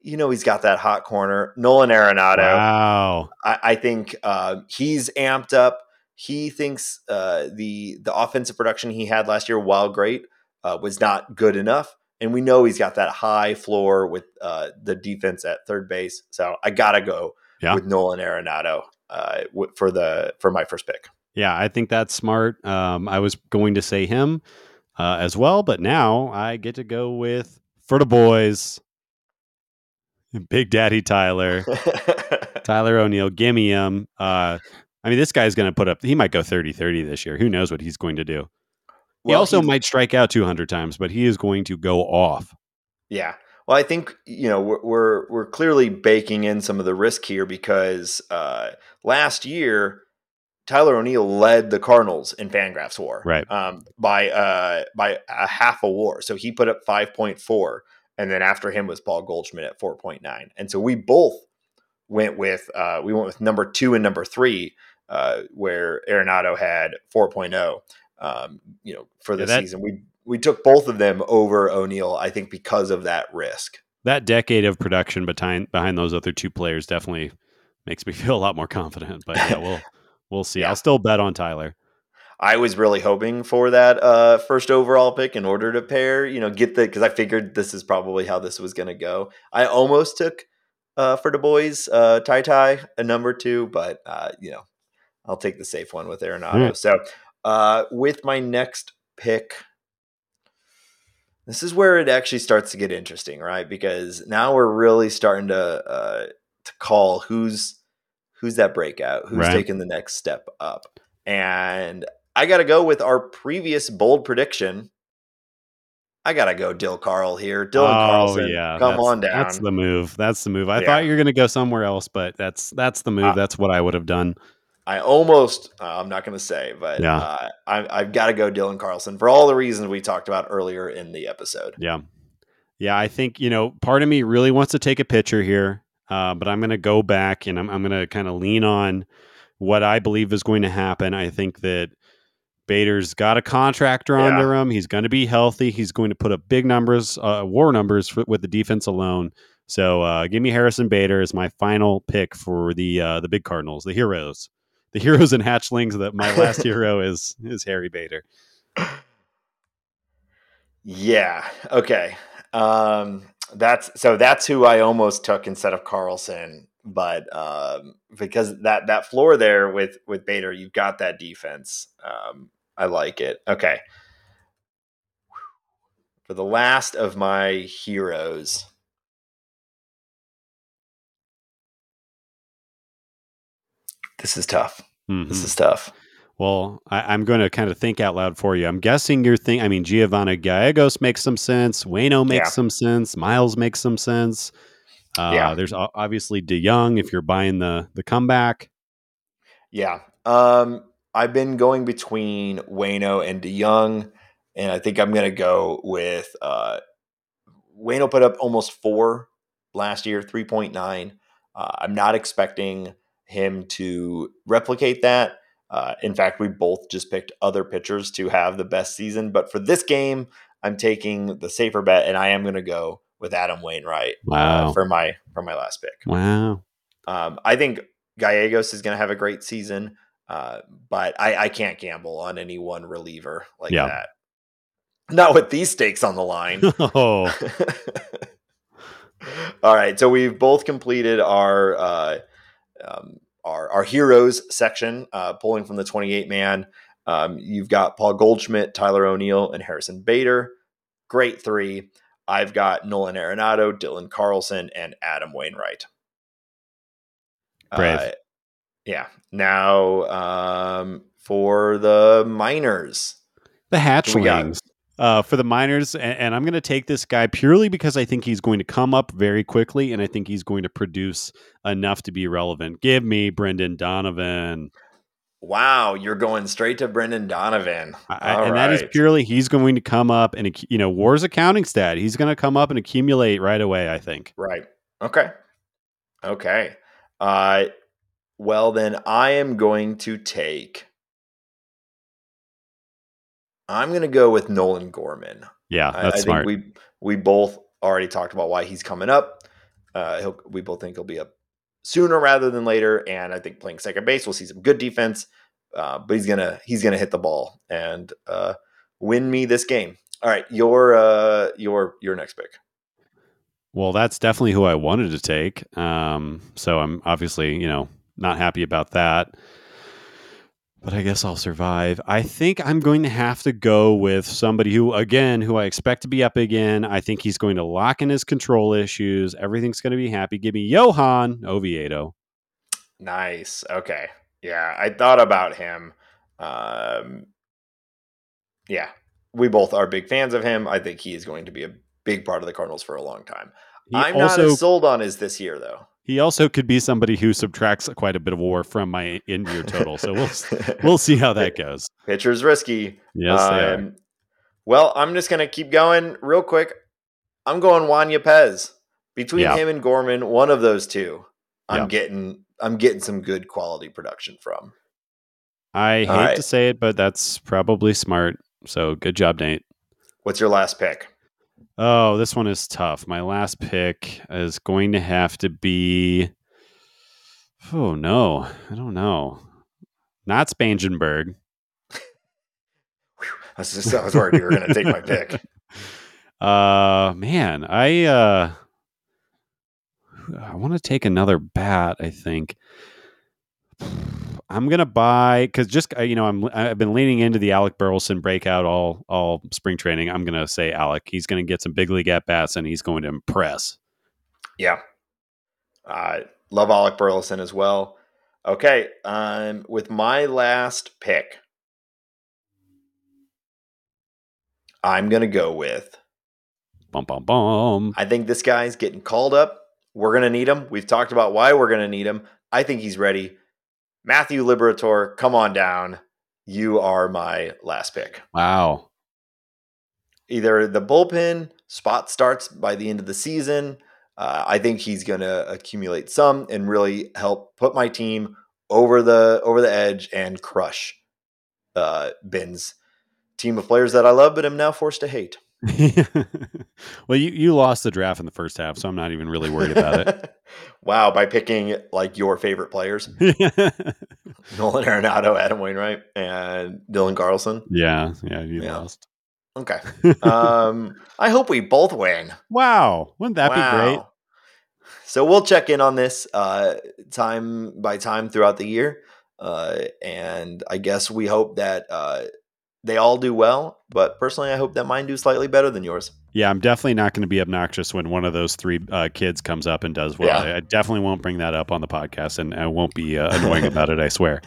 you know, he's got that hot corner. Nolan Arenado. Wow. I, I think uh, he's amped up. He thinks uh, the the offensive production he had last year, while great, uh, was not good enough. And we know he's got that high floor with uh, the defense at third base. So I got to go yeah. with Nolan Arenado uh, w- for, the, for my first pick. Yeah, I think that's smart. Um, I was going to say him uh, as well, but now I get to go with, for the boys, Big Daddy Tyler. Tyler O'Neill, gimme him. Uh I mean, this guy's going to put up, he might go thirty thirty this year. Who knows what he's going to do? Well, he also might strike out two hundred times, but he is going to go off. Yeah. Well, I think, you know, we're, we're, we're clearly baking in some of the risk here because uh, last year, Tyler O'Neill led the Cardinals in Fangraphs W A R right. um, by, uh, by a half a W A R. So he put up five point four. And then after him was Paul Goldschmidt at four point nine. And so we both went with, uh, we went with number two and number three. Uh, where Arenado had four point oh, um, you know, for the yeah, that, season. We we took both of them over O'Neill, I think, because of that risk. That decade of production behind behind those other two players definitely makes me feel a lot more confident. But yeah, we'll we'll see. Yeah. I'll still bet on Tyler. I was really hoping for that uh, first overall pick in order to pair, you know, get the because I figured this is probably how this was going to go. I almost took uh, for the boys uh, Ty Ty a number two, but uh, you know. I'll take the safe one with Arenado. Right. So uh, with my next pick, this is where it actually starts to get interesting, right? Because now we're really starting to uh, to call who's who's that breakout, who's right. taking the next step up. And I got to go with our previous bold prediction. I got to go Dylan Carl here. Dylan oh, Carlson, yeah. come that's, on down. That's the move. That's the move. I yeah. thought you were going to go somewhere else, but that's that's the move. Uh, that's what I would have done. I almost, uh, I'm not going to say, but yeah. uh, I, I've got to go Dylan Carlson for all the reasons we talked about earlier in the episode. Yeah. Yeah. I think, you know, part of me really wants to take a pitcher here, uh, but I'm going to go back and I'm, I'm going to kind of lean on what I believe is going to happen. I think that Bader's got a contract drawn yeah. to him. He's going to be healthy. He's going to put up big numbers, uh, war numbers for, with the defense alone. So uh, give me Harrison Bader as my final pick for the, uh, the big Cardinals, the heroes. The heroes and hatchlings. That my last hero is is Harry Bader. Yeah. Okay. Um, that's so. That's who I almost took instead of Carlson, but um, because that that floor there with with Bader, you've got that defense. Um, I like it. Okay. For the last of my heroes. This is tough. Mm-hmm. This is tough. Well, I, I'm going to kind of think out loud for you. I'm guessing you're thinking, I mean, Giovanni Gallegos makes some sense. Waino makes yeah. some sense. Miles makes some sense. Uh, yeah. There's obviously DeJong if you're buying the, the comeback. Yeah. Um, I've been going between Waino and DeJong, and I think I'm going to go with uh, Waino put up almost four last year, three point nine. Uh, I'm not expecting him to replicate that. Uh, in fact, we both just picked other pitchers to have the best season. But for this game, I'm taking the safer bet, and I am going to go with Adam Wainwright wow. uh, for my for my last pick. Wow. Um, I think Gallegos is going to have a great season, uh, but I, I can't gamble on any one reliever like yeah. that. Not with these stakes on the line. Oh. All right. So we've both completed our uh, um, our, our heroes section, uh, pulling from the twenty-eight man. Um, you've got Paul Goldschmidt, Tyler O'Neill, and Harrison Bader. Great three. I've got Nolan Arenado, Dylan Carlson, and Adam Wainwright. Brave. Uh, yeah. Now um, for the minors. The hatchlings. Uh, for the minors, and, and I'm going to take this guy purely because I think he's going to come up very quickly, and I think he's going to produce enough to be relevant. Give me Brendan Donovan. Wow, you're going straight to Brendan Donovan. I, and right. That is purely he's going to come up and, you know, war's a counting stat. He's going to come up and accumulate right away, I think. Right. Okay. Okay. Uh, well, then I am going to take... I'm going to go with Nolan Gorman. Yeah, that's I, I think smart. We we both already talked about why he's coming up. Uh, he'll, we both think he'll be up sooner rather than later, and I think playing second base, we'll see some good defense. Uh, but he's gonna he's gonna hit the ball and uh, win me this game. All right, your uh, your your next pick. Well, that's definitely who I wanted to take. Um, so I'm obviously you know not happy about that. But I guess I'll survive. I think I'm going to have to go with somebody who, again, who I expect to be up again. I think he's going to lock in his control issues. Everything's going to be happy. Give me Johan Oviedo. Nice. Okay. Yeah, I thought about him. Um, yeah, we both are big fans of him. I think he is going to be a big part of the Cardinals for a long time. He I'm also- not as sold on as this year, though. He also could be somebody who subtracts quite a bit of war from my in-year total. So we'll we'll see how that goes. Pitcher's risky. Yes, um, they are. Well, I'm just going to keep going real quick. I'm going Juan Yepez. Between yeah. him and Gorman, one of those two, I'm yeah. getting I'm getting some good quality production from. I All hate right. to say it, but that's probably smart. So good job, Nate. What's your last pick? Oh, this one is tough. My last pick is going to have to be... Oh, no. I don't know. Not Spangenberg. I was just I was worried you were going to take my pick. Uh, man, I uh, I want to take another bat, I think. I'm going to buy... Because just, you know, I'm, I've been leaning into the Alec Burleson breakout all all spring training. I'm going to say Alec. He's going to get some big league at-bats, and he's going to impress. Yeah. I uh, love Alec Burleson as well. Okay. Um, with my last pick, I'm going to go with... Bum, bum, bum. I think this guy's getting called up. We're going to need him. We've talked about why we're going to need him. I think he's ready. Matthew Liberatore, come on down. You are my last pick. Wow. Either the bullpen spot starts by the end of the season. Uh, I think he's going to accumulate some and really help put my team over the over the edge and crush uh, Ben's team of players that I love, but I'm now forced to hate. Well, you, you lost the draft in the first half, so I'm not even really worried about it. Wow, by picking like your favorite players. Nolan Arenado, Adam Wainwright, and Dylan Carlson. Yeah, yeah, you yeah. lost. Okay. Um, I hope we both win. Wow. Wouldn't that wow. be great? So we'll check in on this uh, time by time throughout the year. Uh, and I guess we hope that uh, they all do well, but personally, I hope that mine do slightly better than yours. Yeah, I'm definitely not going to be obnoxious when one of those three uh, kids comes up and does well. Yeah. I, I definitely won't bring that up on the podcast, and I won't be uh, annoying about it, I swear.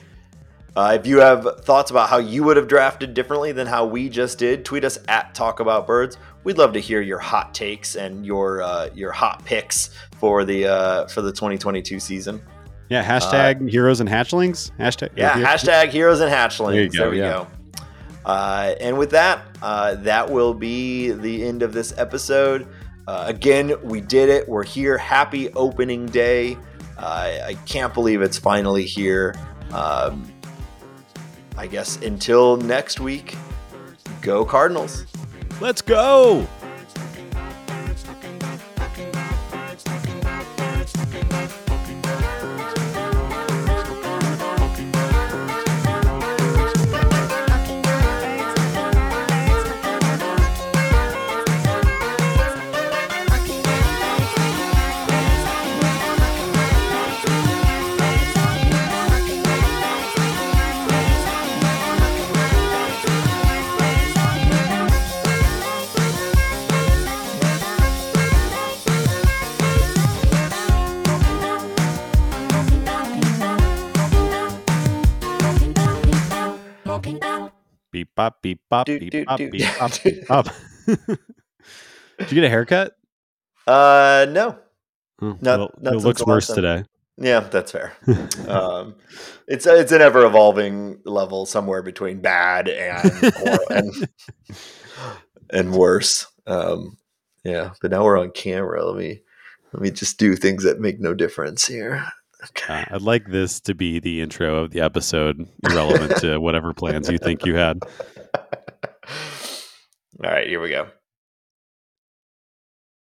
Uh, if you have thoughts about how you would have drafted differently than how we just did, tweet us at Talk About Birds. We'd love to hear your hot takes and your uh, your hot picks for the uh, for the twenty twenty-two season. Yeah, hashtag uh, Heroes and Hatchlings. Hashtag, yeah, heroes. hashtag Heroes and Hatchlings. There, you go, there we yeah. go. Uh, and with that, uh, that will be the end of this episode. Uh, again, we did it. We're here. Happy opening day. Uh, I can't believe it's finally here. Um, I guess until next week, go Cardinals. Let's go. bop, beep, bop, do, beep, do, bop, do. beep, bop, beep, bop. Did you get a haircut? Uh, no. Oh, not, well, not it looks worse today. Yeah, that's fair. um, it's it's an ever evolving level, somewhere between bad and and, and worse. Um, yeah, but now we're on camera. Let me let me just do things that make no difference here. Okay, uh, I'd like this to be the intro of the episode, irrelevant to whatever plans you think you had. All right, here we go.